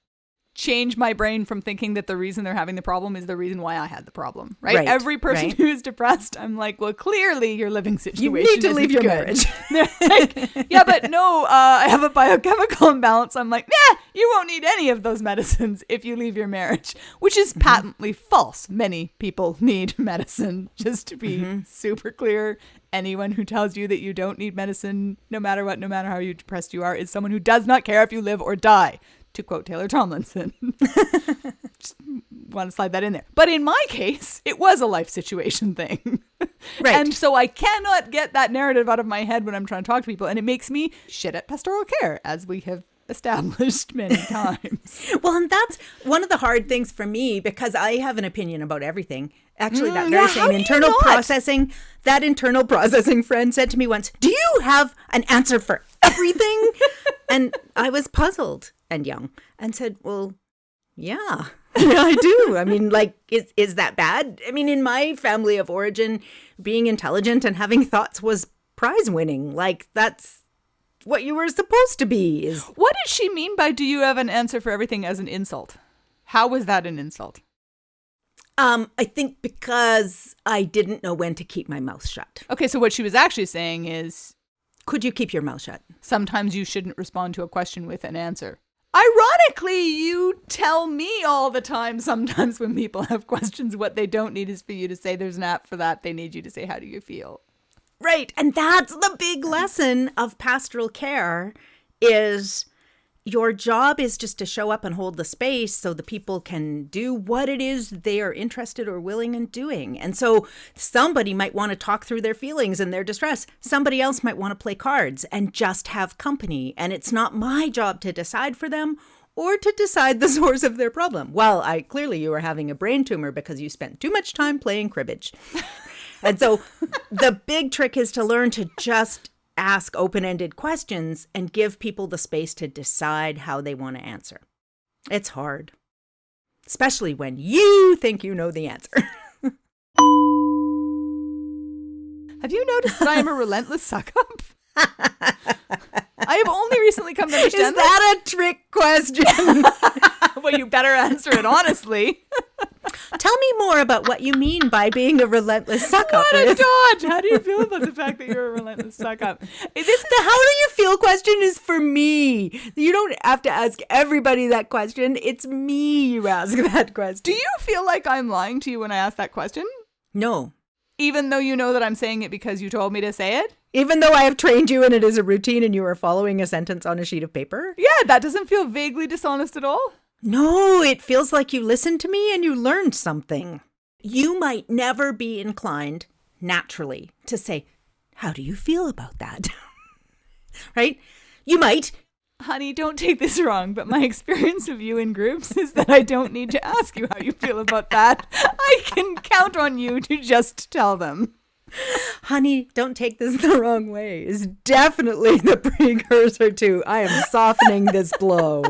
change my brain from thinking that the reason they're having the problem is the reason why I had the problem, right? Every person who is depressed, I'm like, well, clearly your living situation is good. You need to leave your marriage. Like, yeah, but no, I have a biochemical imbalance. I'm like, nah, you won't need any of those medicines if you leave your marriage, which is patently false. Many people need medicine, just to be super clear. Anyone who tells you that you don't need medicine, no matter what, no matter how depressed you are, is someone who does not care if you live or die. To quote Taylor Tomlinson. Just want to slide that in there. But in my case, it was a life situation thing. Right. And so I cannot get that narrative out of my head when I'm trying to talk to people. And it makes me shit at pastoral care, as we have established many times. Well, and that's one of the hard things for me, because I have an opinion about everything. Actually, that very same internal processing, that internal processing friend said to me once, do you have an answer for everything? And I was puzzled. And young, and said, well, yeah, I do. I mean, like, is that bad? I mean, in my family of origin, being intelligent and having thoughts was prize winning. Like, that's what you were supposed to be. What did she mean by do you have an answer for everything as an insult? How was that an insult? I think because I didn't know when to keep my mouth shut. Okay, so what she was actually saying is, could you keep your mouth shut? Sometimes you shouldn't respond to a question with an answer. Ironically, you tell me all the time sometimes when people have questions, what they don't need is for you to say there's an app for that. They need you to say, how do you feel? Right. And that's the big lesson of pastoral care is your job is just to show up and hold the space so the people can do what it is they are interested or willing in doing. And so somebody might want to talk through their feelings and their distress. Somebody else might want to play cards and just have company. And it's not my job to decide for them or to decide the source of their problem. Well, clearly you were having a brain tumor because you spent too much time playing cribbage. And so the big trick is to learn to just ask open-ended questions and give people the space to decide how they want to answer. It's hard, especially when you think you know the answer. Have you noticed that I am a relentless suck-up? I have only recently come to understand Is that a trick question? Well, you better answer it honestly. Tell me more about what you mean by being a relentless suck-up. What a dodge! How do you feel about the fact that you're a relentless suck-up? The how do you feel question is for me. You don't have to ask everybody that question. It's me you ask that question. Do you feel like I'm lying to you when I ask that question? No. Even though you know that I'm saying it because you told me to say it? Even though I have trained you and it is a routine and you are following a sentence on a sheet of paper? Yeah, that doesn't feel vaguely dishonest at all. No, it feels like you listened to me and you learned something. You might never be inclined naturally to say, how do you feel about that? Right? You might. Honey, don't take this wrong, but my experience of you in groups is that I don't need to ask you how you feel about that. I can count on you to just tell them. Honey, don't take this the wrong way is definitely the precursor to I am softening this blow.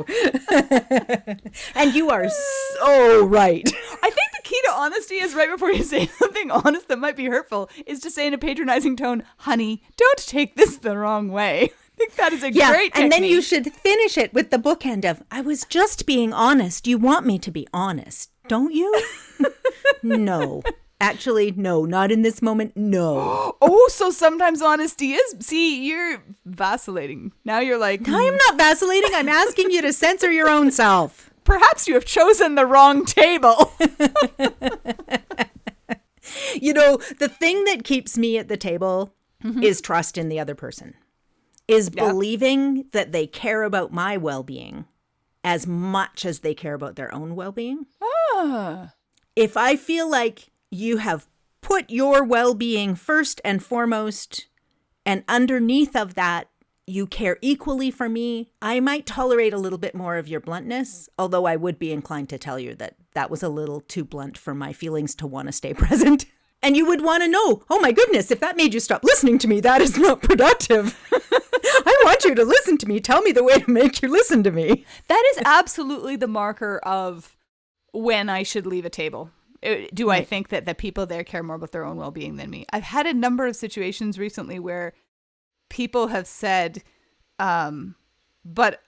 And you are so right. I think the key to honesty is right before you say something honest that might be hurtful is to say in a patronizing tone, honey, don't take this the wrong way. think that is a great technique. And then you should finish it with the bookend of, I was just being honest. You want me to be honest, don't you? No. Actually, no, not in this moment. No. Oh, so sometimes honesty is. See, you're vacillating. Now you're like, I am not vacillating. I'm asking you to censor your own self. Perhaps you have chosen the wrong table. You know, the thing that keeps me at the table is trust in the other person, is believing that they care about my well-being as much as they care about their own well-being. Ah. If I feel like you have put your well-being first and foremost, and underneath of that, you care equally for me, I might tolerate a little bit more of your bluntness, although I would be inclined to tell you that that was a little too blunt for my feelings to want to stay present. And you would want to know, oh my goodness, if that made you stop listening to me, that is not productive. I want you to listen to me. Tell me the way to make you listen to me. That is absolutely the marker of when I should leave a table. Do I think that the people there care more about their own well-being than me? I've had a number of situations recently where people have said, but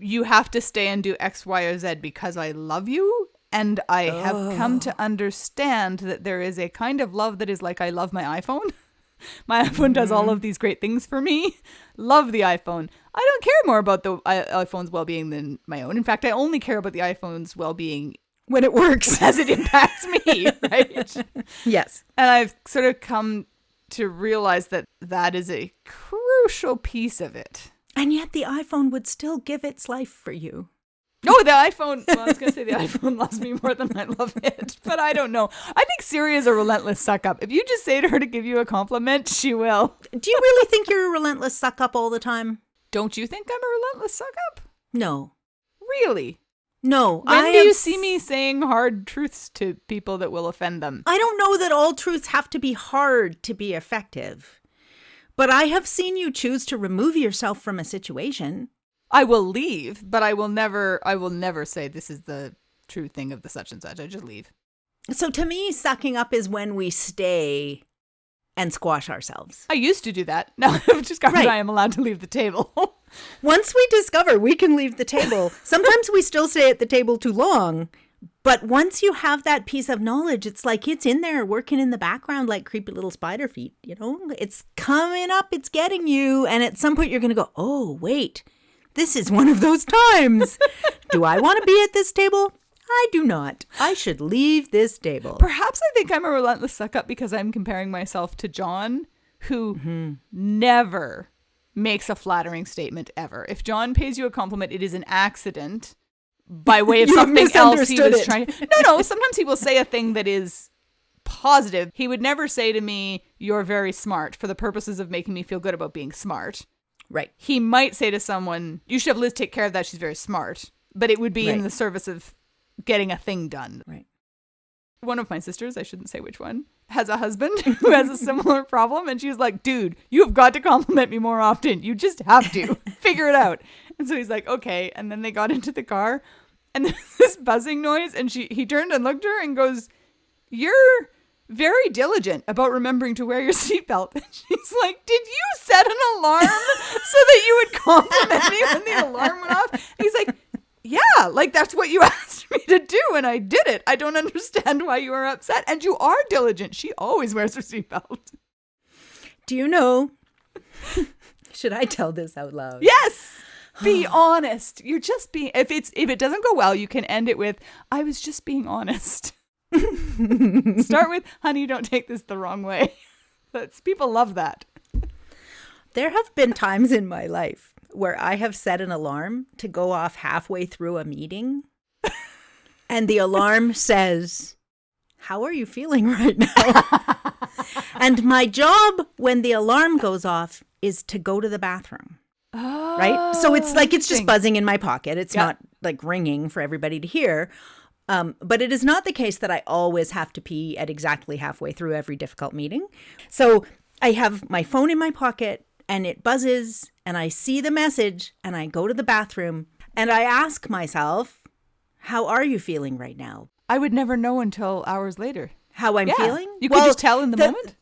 you have to stay and do X, Y, or Z because I love you. And I have come to understand that there is a kind of love that is like, I love my iPhone. My iPhone does all of these great things for me. Love the iPhone. I don't care more about the iPhone's well-being than my own. In fact, I only care about the iPhone's well-being when it works, as it impacts me, right? Yes. And I've sort of come to realize that that is a crucial piece of it. And yet the iPhone would still give its life for you. Oh, the iPhone. Well, I was going to say the iPhone loves me more than I love it, but I don't know. I think Siri is a relentless suck-up. If you just say to her to give you a compliment, she will. Do you really think you're a relentless suck-up all the time? Don't you think I'm a relentless suck-up? No. Really? No. When do you see me saying hard truths to people that will offend them? I don't know that all truths have to be hard to be effective, but I have seen you choose to remove yourself from a situation. I will leave, but I will never say this is the true thing of the such and such. I just leave. So to me, sucking up is when we stay and squash ourselves. I used to do that. Now I've discovered I am allowed to leave the table. Once we discover we can leave the table, sometimes we still stay at the table too long. But once you have that piece of knowledge, it's like it's in there working in the background like creepy little spider feet, you know? It's coming up, it's getting you. And at some point you're going to go, oh, wait. This is one of those times. Do I want to be at this table? I do not. I should leave this table. Perhaps I think I'm a relentless suck-up because I'm comparing myself to John, who never makes a flattering statement ever. If John pays you a compliment, it is an accident by way of something else he was trying to... No, sometimes he will say a thing that is positive. He would never say to me, you're very smart, for the purposes of making me feel good about being smart. Right. He might say to someone, you should have Liz take care of that. She's very smart. But it would be in the service of getting a thing done. Right. One of my sisters, I shouldn't say which one, has a husband who has a similar problem. And she was like, dude, you've got to compliment me more often. You just have to figure it out. And so he's like, okay. And then they got into the car and there's this buzzing noise. And he turned and looked at her and goes, you're very diligent about remembering to wear your seatbelt. And she's like, did you set an alarm so that you would compliment me when the alarm went off? And he's like, yeah, like that's what you asked me to do and I did it. I don't understand why you are upset. And you are diligent. She always wears her seatbelt. Do you know, should I tell this out loud? Yes. Be honest. You're just being, if it doesn't go well, you can end it with, I was just being honest. Start with, honey, don't take this the wrong way. People love that. There have been times in my life where I have set an alarm to go off halfway through a meeting. And the alarm says, how are you feeling right now? And my job when the alarm goes off is to go to the bathroom. Oh, right? So it's like it's just buzzing in my pocket. It's not like ringing for everybody to hear. But it is not the case that I always have to pee at exactly halfway through every difficult meeting. So I have my phone in my pocket and it buzzes and I see the message and I go to the bathroom and I ask myself, how are you feeling right now? I would never know until hours later. How I'm feeling? You could just tell in the moment?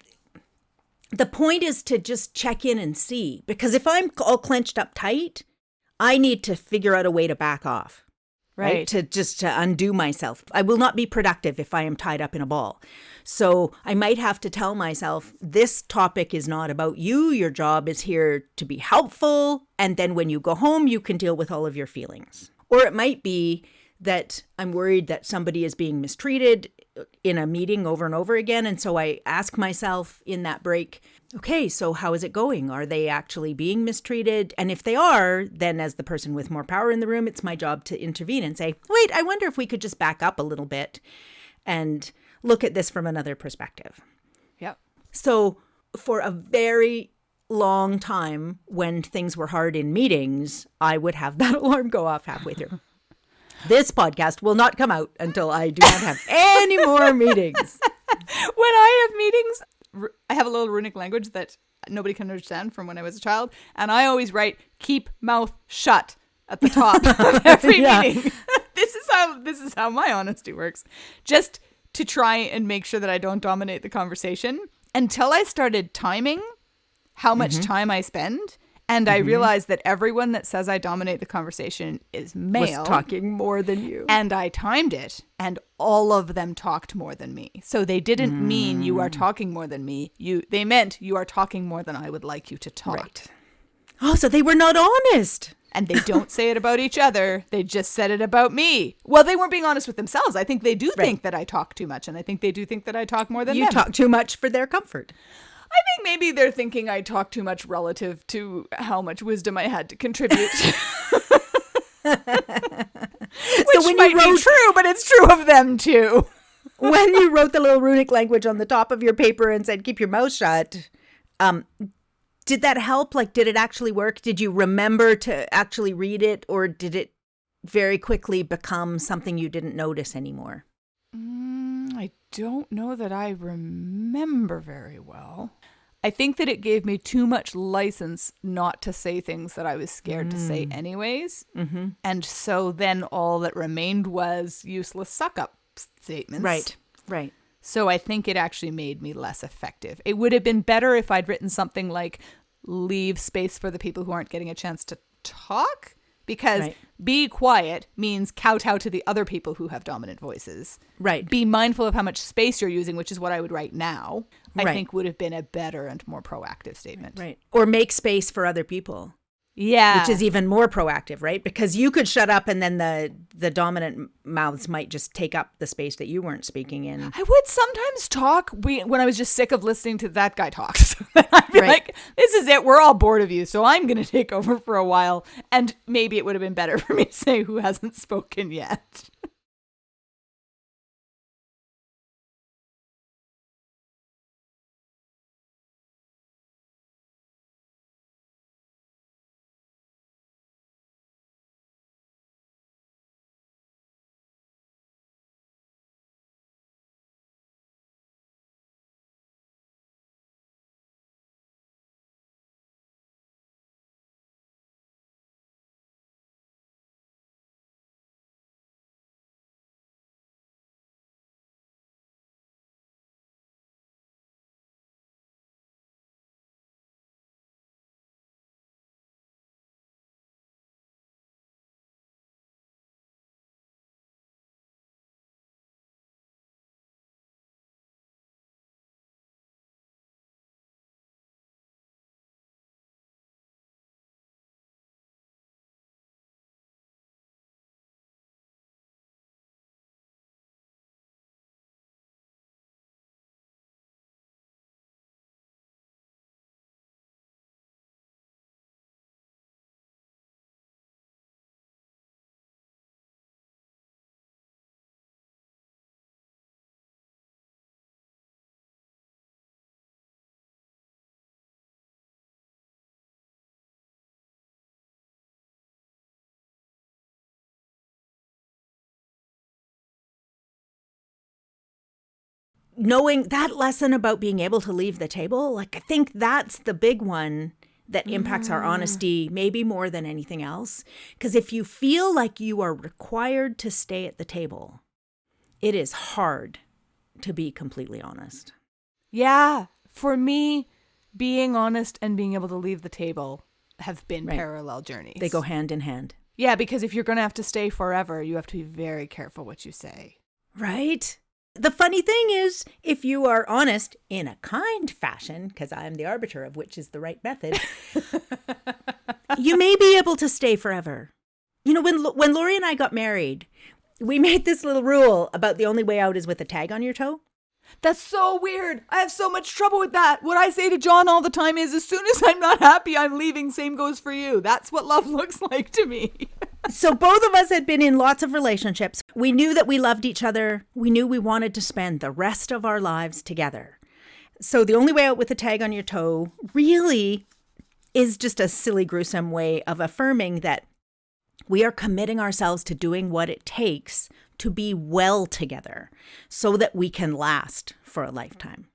the point is to just check in and see, because if I'm all clenched up tight, I need to figure out a way to back off, right? To undo myself. I will not be productive if I am tied up in a ball. So I might have to tell myself, this topic is not about you. Your job is here to be helpful. And then when you go home, you can deal with all of your feelings. Or it might be that I'm worried that somebody is being mistreated in a meeting over and over again. And so I ask myself in that break, okay, so how is it going? Are they actually being mistreated? And if they are, then as the person with more power in the room, it's my job to intervene and say, wait, I wonder if we could just back up a little bit and look at this from another perspective. Yeah. So for a very long time, when things were hard in meetings, I would have that alarm go off halfway through. This podcast will not come out until I do not have any more meetings. When I have meetings, I have a little runic language that nobody can understand from when I was a child. And I always write, keep mouth shut at the top of every meeting. This is how my honesty works. Just to try and make sure that I don't dominate the conversation, until I started timing how much time I spend. And I realized that everyone that says I dominate the conversation is male. Was talking more than you. And I timed it, and all of them talked more than me. So they didn't mean you are talking more than me. They meant you are talking more than I would like you to talk. Right. Oh, so they were not honest. And they don't say it about each other. They just said it about me. Well, they weren't being honest with themselves. I think they do think that I talk too much, and I think they do think that I talk more than them. You talk too much for their comfort. I think maybe they're thinking I talk too much relative to how much wisdom I had to contribute. Which might be true, but it's true of them too. When you wrote the little runic language on the top of your paper and said, keep your mouth shut, did that help? Like, did it actually work? Did you remember to actually read it, or did it very quickly become something you didn't notice anymore? I don't know that I remember very well. I think that it gave me too much license not to say things that I was scared to say anyways. Mm-hmm. And so then all that remained was useless suck-up statements. Right. So I think it actually made me less effective. It would have been better if I'd written something like, leave space for the people who aren't getting a chance to talk. Because be quiet means kowtow to the other people who have dominant voices. Right. Be mindful of how much space you're using, which is what I would write now, I think would have been a better and more proactive statement. Right. Or make space for other people. Yeah. Which is even more proactive, right? Because you could shut up and then the dominant mouths might just take up the space that you weren't speaking in. I would sometimes talk when I was just sick of listening to that guy talk. So I'd be like, this is it. We're all bored of you. So I'm going to take over for a while. And maybe it would have been better for me to say who hasn't spoken yet. Knowing that lesson about being able to leave the table, like, I think that's the big one that impacts our honesty maybe more than anything else. Because if you feel like you are required to stay at the table, it is hard to be completely honest. Yeah. For me, being honest and being able to leave the table have been parallel journeys. They go hand in hand. Yeah, because if you're going to have to stay forever, you have to be very careful what you say. Right? The funny thing is, if you are honest in a kind fashion, because I'm the arbiter of which is the right method, you may be able to stay forever. You know, when Lori and I got married, we made this little rule about the only way out is with a tag on your toe. That's so weird. I have so much trouble with that. What I say to John all the time is, as soon as I'm not happy, I'm leaving. Same goes for you. That's what love looks like to me. So both of us had been in lots of relationships. We knew that we loved each other. We knew we wanted to spend the rest of our lives together. So the only way out with a tag on your toe really is just a silly, gruesome way of affirming that we are committing ourselves to doing what it takes to be well together so that we can last for a lifetime.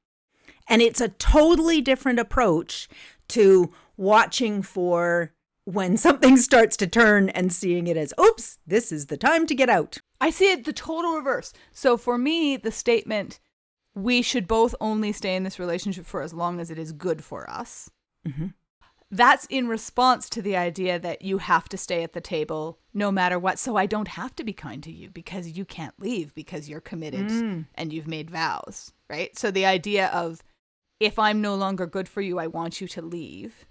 And it's a totally different approach to watching for when something starts to turn and seeing it as, oops, this is the time to get out. I see it the total reverse. So for me, the statement, we should both only stay in this relationship for as long as it is good for us. Mm-hmm. That's in response to the idea that you have to stay at the table no matter what. So I don't have to be kind to you because you can't leave because you're committed and you've made vows, right? So the idea of if I'm no longer good for you, I want you to leave.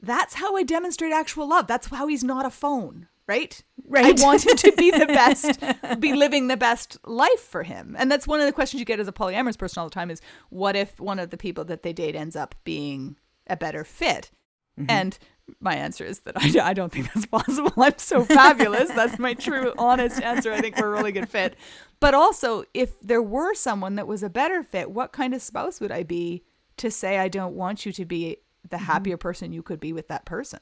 That's how I demonstrate actual love. That's how he's not a phone, right? Right. I want him to be the best, be living the best life for him. And that's one of the questions you get as a polyamorous person all the time is, what if one of the people that they date ends up being a better fit? Mm-hmm. And my answer is that I don't think that's possible. I'm so fabulous. That's my true, honest answer. I think we're a really good fit. But also, if there were someone that was a better fit, what kind of spouse would I be to say I don't want you to be the happier person you could be with that person?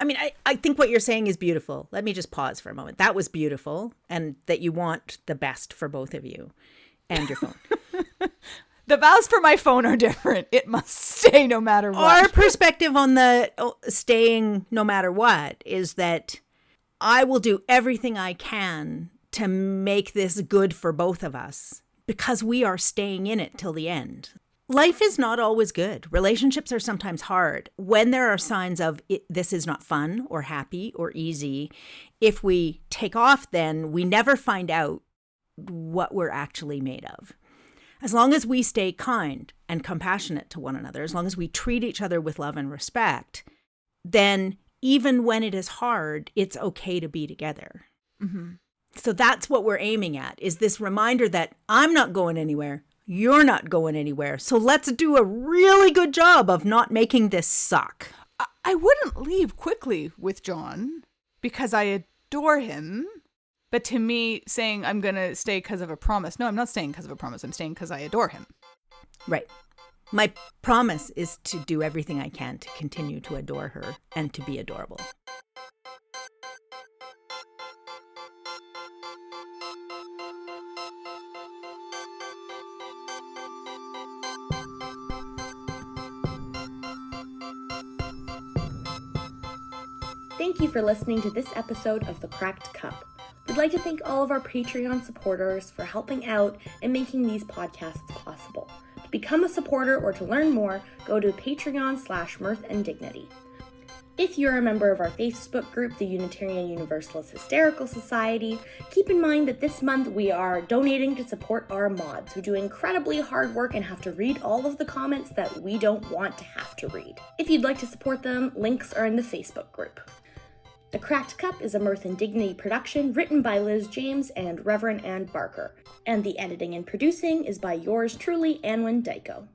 I mean, I think what you're saying is beautiful. Let me just pause for a moment. That was beautiful, and that you want the best for both of you and your phone. The vows for my phone are different. It must stay no matter what. Our perspective on the staying no matter what is that I will do everything I can to make this good for both of us because we are staying in it till the end. Life is not always good. Relationships are sometimes hard. When there are signs of this is not fun or happy or easy, if we take off, then we never find out what we're actually made of. As long as we stay kind and compassionate to one another, as long as we treat each other with love and respect, then even when it is hard, it's okay to be together. Mm-hmm. So that's what we're aiming at, is this reminder that I'm not going anywhere, you're not going anywhere, so let's do a really good job of not making this suck. I wouldn't leave quickly with John because I adore him. But to me, saying I'm going to stay because of a promise. No, I'm not staying because of a promise. I'm staying because I adore him. Right. My promise is to do everything I can to continue to adore her and to be adorable. Thank you for listening to this episode of The Cracked Cup. We'd like to thank all of our Patreon supporters for helping out and making these podcasts possible. To become a supporter or to learn more, go to patreon.com/mirthanddignity. If you're a member of our Facebook group, the Unitarian Universalist Hysterical Society, keep in mind that this month we are donating to support our mods who do incredibly hard work and have to read all of the comments that we don't want to have to read. If you'd like to support them, links are in the Facebook group. The Cracked Cup is a Mirth and Dignity production written by Liz James and Reverend Anne Barker, and the editing and producing is by yours truly, Anwen Dyko.